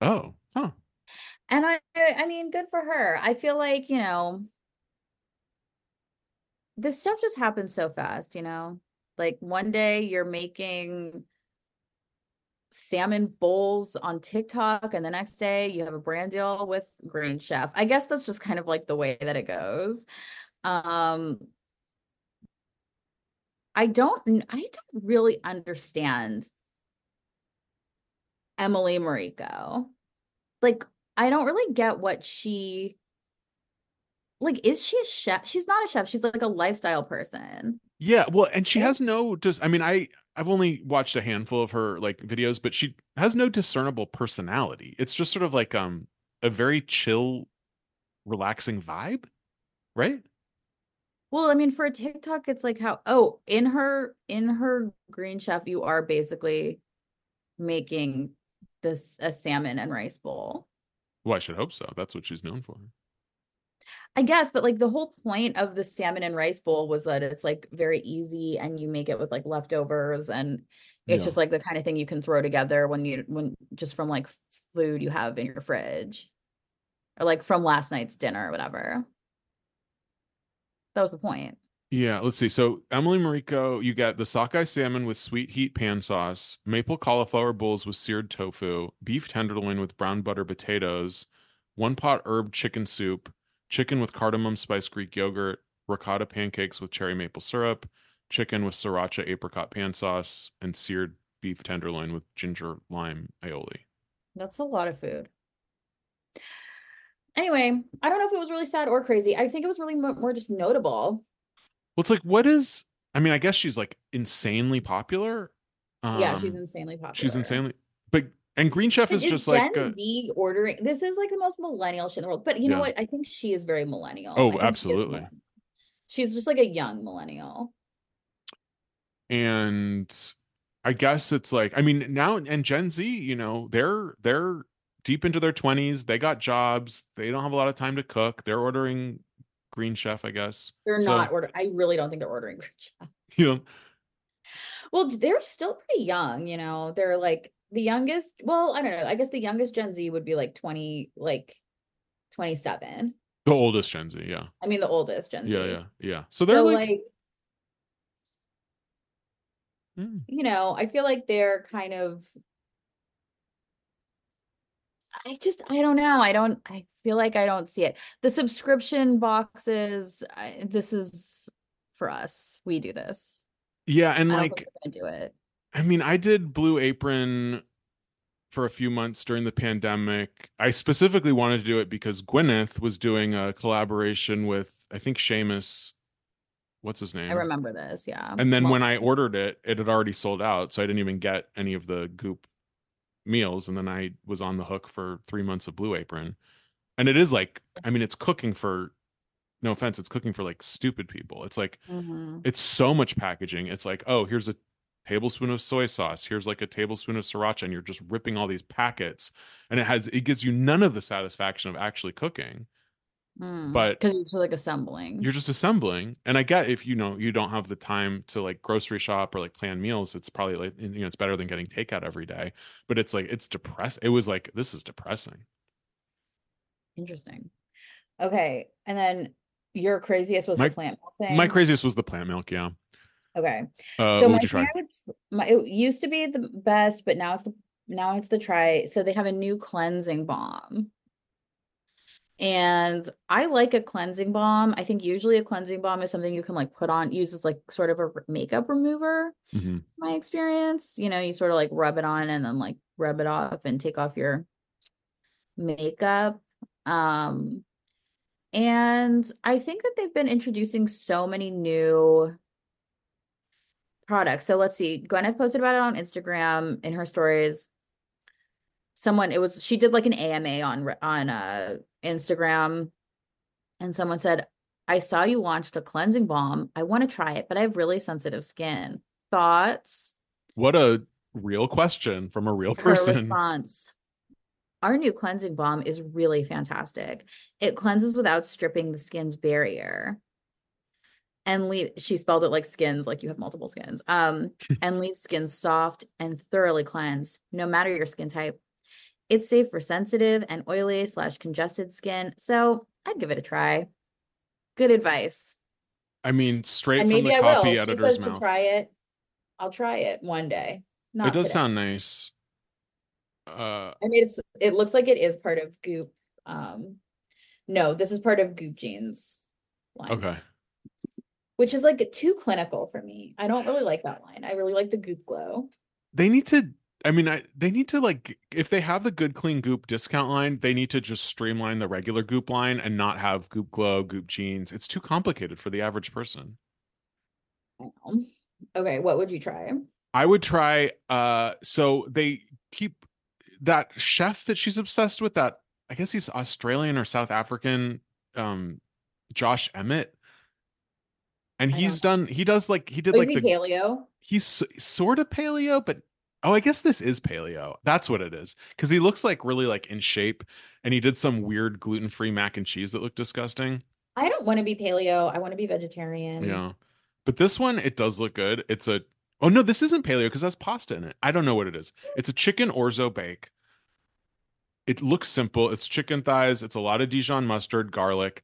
Oh, huh. And I, I mean, good for her. I feel like, you know, this stuff just happens so fast, you know? Like, one day you're making salmon bowls on TikTok, and the next day you have a brand deal with Green Chef. I guess that's just kind of like the way that it goes. Um, I don't, I don't really understand Emily Mariko. Like, I don't really get what she... Like, is she a chef? She's not a chef. She's like a lifestyle person. Yeah, well, and she has no just. I mean, I I've only watched a handful of her like videos, but she has no discernible personality. It's just sort of like um a very chill, relaxing vibe, right? Well, I mean, for a TikTok, it's like how oh in her in her Green Chef, you are basically making this a salmon and rice bowl. Well, I should hope so. That's what she's known for. I guess, but like the whole point of the salmon and rice bowl was that it's like very easy and you make it with like leftovers and it's yeah. just like the kind of thing you can throw together when you when just from like food you have in your fridge or like from last night's dinner or whatever. That was the point. Yeah, let's see. So Emily Mariko, you got the sockeye salmon with sweet heat pan sauce, maple cauliflower bowls with seared tofu, beef tenderloin with brown butter potatoes, one pot herb chicken soup, chicken with cardamom spice Greek yogurt, ricotta pancakes with cherry maple syrup, chicken with sriracha apricot pan sauce, and seared beef tenderloin with ginger lime aioli. That's a lot of food. Anyway, I don't know if it was really sad or crazy. I think it was really more just notable. Well, it's like, what is, I mean, I guess she's like insanely popular. Um, yeah, she's insanely popular. She's insanely, but And Green Chef is, is just Gen like Gen Z a... ordering. This is like the most millennial shit in the world. But you know yeah. what? I think she is very millennial. Oh, absolutely. She she's just like a young millennial. And I guess it's like, I mean, now and Gen Z, you know, they're they're deep into their twenties. They got jobs. They don't have a lot of time to cook. They're ordering Green Chef, I guess. They're so, not ordering. I really don't think they're ordering Green Chef. You know. Well, they're still pretty young. You know, they're like. The youngest, well, I don't know. I guess the youngest Gen Z would be like twenty, like twenty-seven. The oldest Gen Z, yeah. I mean, the oldest Gen Z. Yeah, yeah, yeah. So they're so like, like mm. you know, I feel like they're kind of, I just, I don't know. I don't, I feel like I don't see it. The subscription boxes, I, this is for us. We do this. Yeah. And I don't like, think we're gonna do it. I mean, I did Blue Apron for a few months during the pandemic. I specifically wanted to do it because Gwyneth was doing a collaboration with, I think, Seamus. What's his name? I remember this, yeah. And then well, when I ordered it, it had already sold out. So I didn't even get any of the Goop meals. And then I was on the hook for three months of Blue Apron. And it is like, I mean, it's cooking for... No offense, it's cooking for like stupid people. It's like, mm-hmm. it's so much packaging. It's like, oh, here's a tablespoon of soy sauce, here's like a tablespoon of sriracha, and you're just ripping all these packets, and it has it gives you none of the satisfaction of actually cooking. Mm, but because you're just like assembling, you're just assembling. And I get if you know you don't have the time to like grocery shop or like plan meals, it's probably like, you know, it's better than getting takeout every day. But it's like it's depressing. It was like, this is depressing. Interesting. Okay, and then your craziest was my, the plant milk thing. My craziest was the plant milk. Yeah. Okay. Uh, so my parents, my, it used to be the best, but now it's the now it's the try. So they have a new cleansing balm. And I like a cleansing balm. I think usually a cleansing balm is something you can like put on, use as like sort of a makeup remover. Mm-hmm. My experience, you know, you sort of like rub it on and then like rub it off and take off your makeup. Um, and I think that they've been introducing so many new products. So let's see, Gwyneth posted about it on Instagram in her stories. Someone, it was, she did like an A M A on, on, uh, Instagram, and someone said, I saw you launched a cleansing balm. I want to try it, but I have really sensitive skin. Thoughts? What a real question from a real person. Her response: our new cleansing balm is really fantastic. It cleanses without stripping the skin's barrier. And leave, she spelled it like skins, like you have multiple skins, um, and leaves skin soft and thoroughly cleansed, no matter your skin type. It's safe for sensitive and oily slash congested skin. So I'd give it a try. Good advice. I mean, straight and from the I copy will. editor's she says mouth. To try it. I'll try it one day. Not it does today. Sound nice. Uh, and it's it looks like it is part of Goop. Um, no, this is part of Goop Jeans line. Okay. Which is like too clinical for me. I don't really like that line. I really like the Goop Glow. They need to... I mean, I, they need to, like, if they have the Good Clean Goop discount line, they need to just streamline the regular Goop line and not have Goop Glow, Goop Jeans. It's too complicated for the average person. I know. Okay, what would you try? I would try, uh, so they keep that chef that she's obsessed with, that, I guess he's Australian or South African, um, Josh Emmett. And I he's know. done, he does like, he did oh, like is he the... paleo? He's sort of paleo, but... Oh, I guess this is paleo. That's what it is. Because he looks like really like in shape. And he did some weird gluten-free mac and cheese that looked disgusting. I don't want to be paleo. I want to be vegetarian. Yeah. But this one, it does look good. It's a... Oh, no, this isn't paleo because it has pasta in it. I don't know what it is. It's a chicken orzo bake. It looks simple. It's chicken thighs. It's a lot of Dijon mustard, garlic,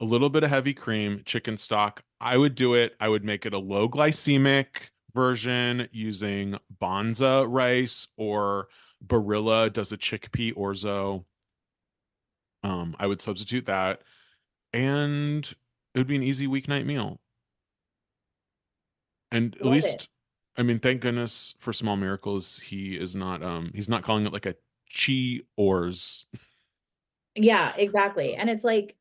a little bit of heavy cream, chicken stock. I would do it. I would make it a low glycemic version using Bonza rice, or Barilla does a chickpea orzo. Um, I would substitute that, and it would be an easy weeknight meal. And at Love least, it. I mean, thank goodness for Small Miracles. He is not. Um, he's not calling it like a chi ors. Yeah, exactly. And it's like,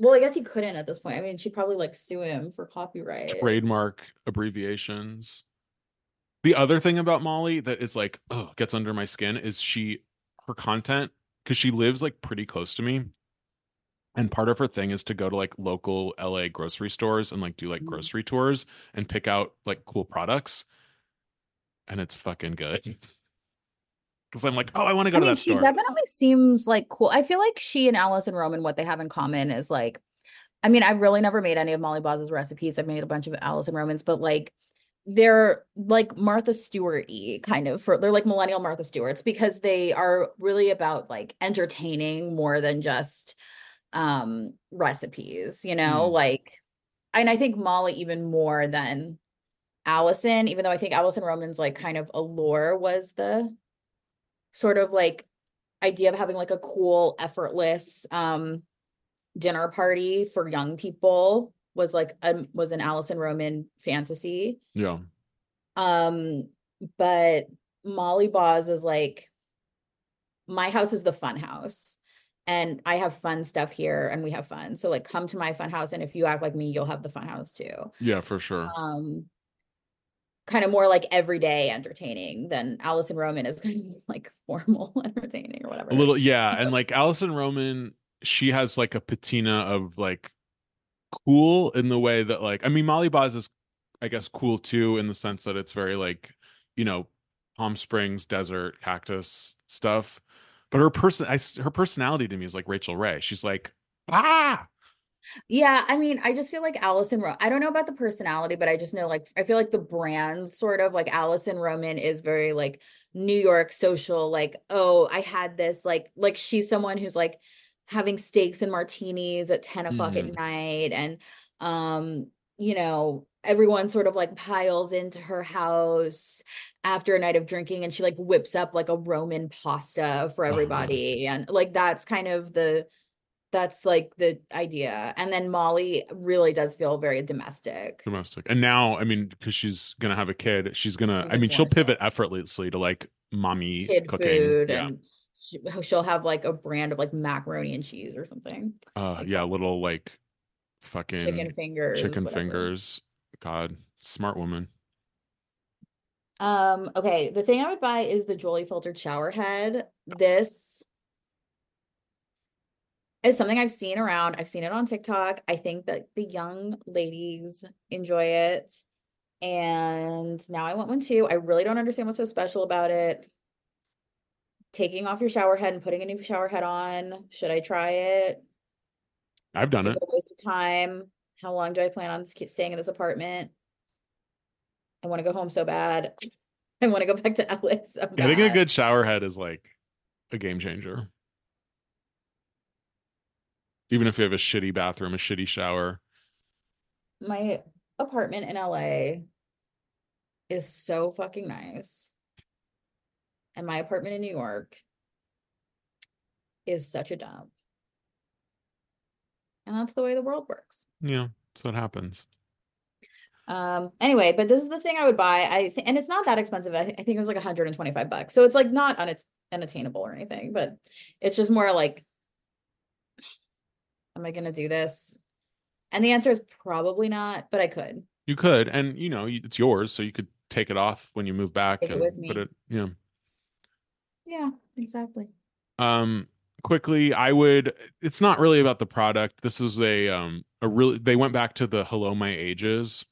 well, I guess he couldn't at this point. I mean, she'd probably like sue him for copyright. Trademark abbreviations. The other thing about Molly that is like, oh, gets under my skin is she, her content, because she lives like pretty close to me. And part of her thing is to go to like local L A grocery stores and like do like mm-hmm. grocery tours and pick out like cool products. And it's fucking good. Because I'm like, oh, I want to go I to mean, that she store. She definitely seems like cool. I feel like she and Allison Roman, what they have in common is like, I mean, I've really never made any of Molly Baz's recipes. I've made a bunch of Allison Roman's, but like they're like Martha Stewart-y kind of. For, they're like millennial Martha Stewarts because they are really about like entertaining more than just um, recipes, you know, mm. like, and I think Molly even more than Allison, even though I think Allison Roman's like kind of allure was the sort of like idea of having like a cool, effortless um, dinner party for young people was like, a, was an Allison Roman fantasy. Yeah. Um, but Molly Baz is like, my house is the fun house and I have fun stuff here and we have fun. So like come to my fun house. And if you act like me, you'll have the fun house too. Yeah, for sure. Um, kind of more like everyday entertaining than Allison Roman is kind of like formal entertaining or whatever. A little, yeah. And like Allison Roman, she has like a patina of like cool in the way that like, I mean, Molly Baz is, I guess, cool too in the sense that it's very like, you know, Palm Springs desert cactus stuff. But her person, I, her personality to me is like Rachel Ray. She's like, ah. Yeah, I mean, I just feel like Allison, Ro- I don't know about the personality, but I just know, like, I feel like the brand sort of, like, Allison Roman is very, like, New York social, like, oh, I had this, like, like, she's someone who's, like, having steaks and martinis at ten o'clock mm-hmm. at night, and, um, you know, everyone sort of, like, piles into her house after a night of drinking, and she, like, whips up, like, a Roman pasta for everybody, oh. and, like, that's kind of the... That's like the idea. And then Molly really does feel very domestic. Domestic. And now, I mean, because she's going to have a kid, she's going to, I mean, she'll pivot effortlessly to like mommy kid cooking. Food yeah. And she, she'll have like a brand of like macaroni and cheese or something. Uh, like, yeah, little like fucking chicken fingers. Chicken whatever. fingers. God, smart woman. Um. Okay. The thing I would buy is the Jolie filtered shower head. This is something I've seen around. I've seen it on TikTok. I think that the young ladies enjoy it. And now I want one too. I really don't understand what's so special about it. Taking off your shower head and putting a new shower head on. Should I try it? I've done it. It's a waste of time. How long do I plan on staying in this apartment? I want to go home so bad. I want to go back to L A so bad. Getting a good shower head is like a game changer. Even if you have a shitty bathroom, a shitty shower. My apartment in L A is so fucking nice. And my apartment in New York is such a dump. And that's the way the world works. Yeah, that's what happens. Um. Anyway, but this is the thing I would buy. I th- And it's not that expensive. I, th- I think it was like one hundred twenty-five bucks. So it's like not un- unattainable or anything. But it's just more like, am I going to do this? And the answer is probably not, but I could. You could. And, you know, it's yours. So you could take it off when you move back. Take and it with me. Put it, yeah. Yeah, exactly. Um, quickly, I would, it's not really about the product. This is a, um, a really, they went back to the Hello My Ages.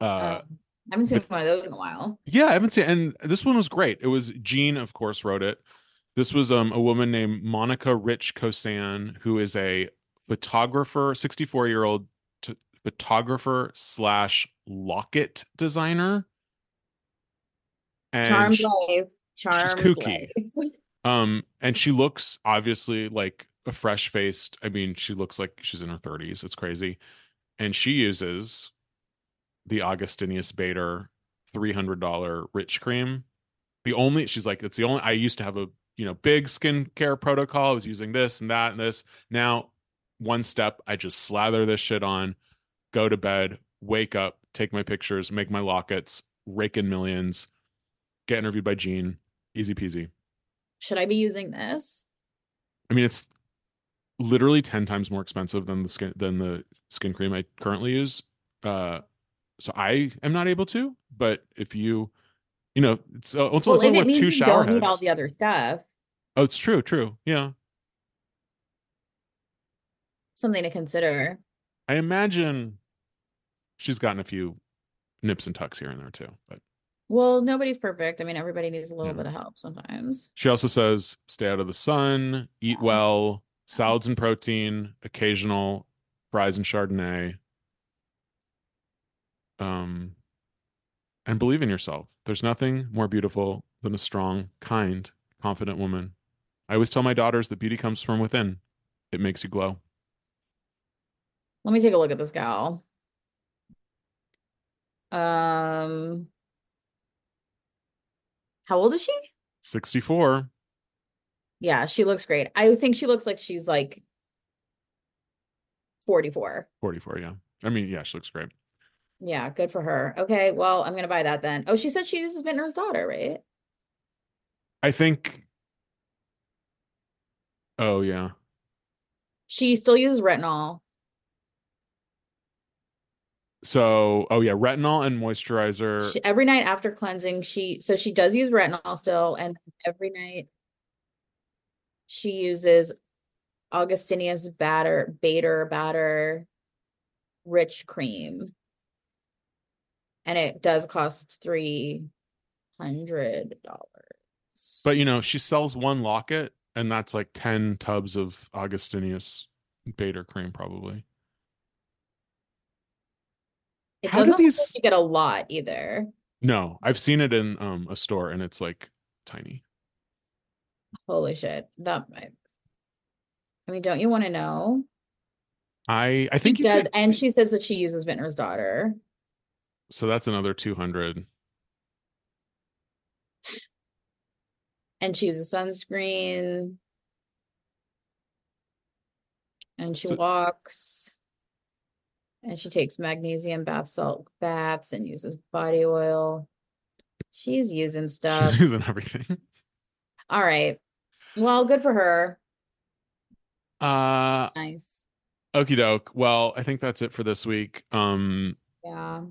Uh, uh I haven't seen but, one of those in a while. Yeah, I haven't seen, and this one was great. It was Jean, of course, wrote it. This was um, a woman named Monica Rich Kosan, who is a photographer, sixty-four-year-old t- photographer slash locket designer. And Charmed she, life. Charmed she's kooky. Life. Um, and she looks obviously like a fresh-faced. I mean, she looks like she's in her thirties. It's crazy. And she uses the Augustinius Bader three hundred dollars rich cream. The only, she's like, it's the only, I used to have a, you know, big skincare protocol. I was using this and that and this. Now, one step, I just slather this shit on, go to bed, wake up, take my pictures, make my lockets, rake in millions, get interviewed by Jean. Easy peasy. Should I be using this? I mean, it's literally ten times more expensive than the skin than the skin cream I currently use. Uh, so I am not able to, but if you... You know, it's, uh, it's well, only it like two shower heads. Need all the other stuff. Oh, it's true, true. Yeah. Something to consider. I imagine she's gotten a few nips and tucks here and there, too. But Well, nobody's perfect. I mean, everybody needs a little yeah. bit of help sometimes. She also says, stay out of the sun, eat yeah. well, salads and protein, occasional fries and Chardonnay. Um... And believe in yourself. There's nothing more beautiful than a strong, kind, confident woman. I always tell my daughters that beauty comes from within. It makes you glow. Let me take a look at this gal. Um, how old is she? sixty-four. Yeah, she looks great. I think she looks like she's like forty-four. forty-four, yeah. I mean, yeah, she looks great. Yeah, good for her. Okay, well, I'm going to buy that then. Oh, she said she uses Vintner's Daughter, right? I think. Oh, yeah. She still uses retinol. So, oh, yeah, retinol and moisturizer. She, every night after cleansing, she, so she does use retinol still. And every night she uses Augustinius Bader, Bader, Bader, Rich Cream. And it does cost three hundred dollars. But, you know, she sells one locket and that's like ten tubs of Augustinius Bader cream, probably. It How doesn't do these... like you get a lot either. No, I've seen it in um, a store and it's like tiny. Holy shit. That might... I mean, don't you want to know? I I think she does. Could... And she says that she uses Vintner's Daughter. So that's another two hundred. And she uses sunscreen. And she so... walks. And she takes magnesium bath salt baths and uses body oil. She's using stuff. She's using everything. All right. Well, good for her. Uh, nice. Okie doke. Well, I think that's it for this week. Um, yeah.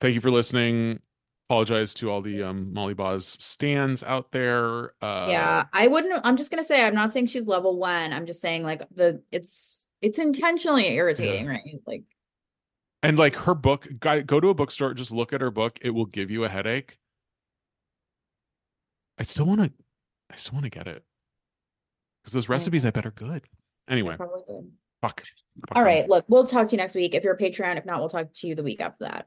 Thank you for listening. Apologize to all the um, Molly Baz stans out there. Uh, yeah, I wouldn't. I'm just gonna say I'm not saying she's level one. I'm just saying like the it's. It's intentionally irritating, yeah. Right? Like, and like her book, go to a bookstore, just look at her book. It will give you a headache. I still want to, I still want to get it because those recipes, I bet, are good. Anyway, probably good. Fuck. fuck. All right, look, we'll talk to you next week if you're a Patreon. If not, we'll talk to you the week after that.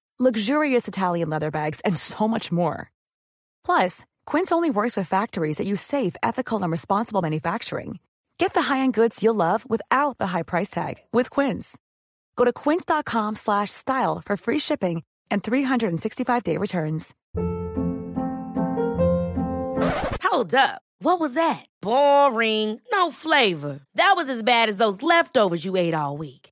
luxurious Italian leather bags, and so much more. Plus, Quince only works with factories that use safe, ethical, and responsible manufacturing. Get the high-end goods you'll love without the high price tag with Quince. Go to quince dot com slash style for free shipping and three sixty-five day returns. Hold up. What was that? Boring. No flavor. That was as bad as those leftovers you ate all week.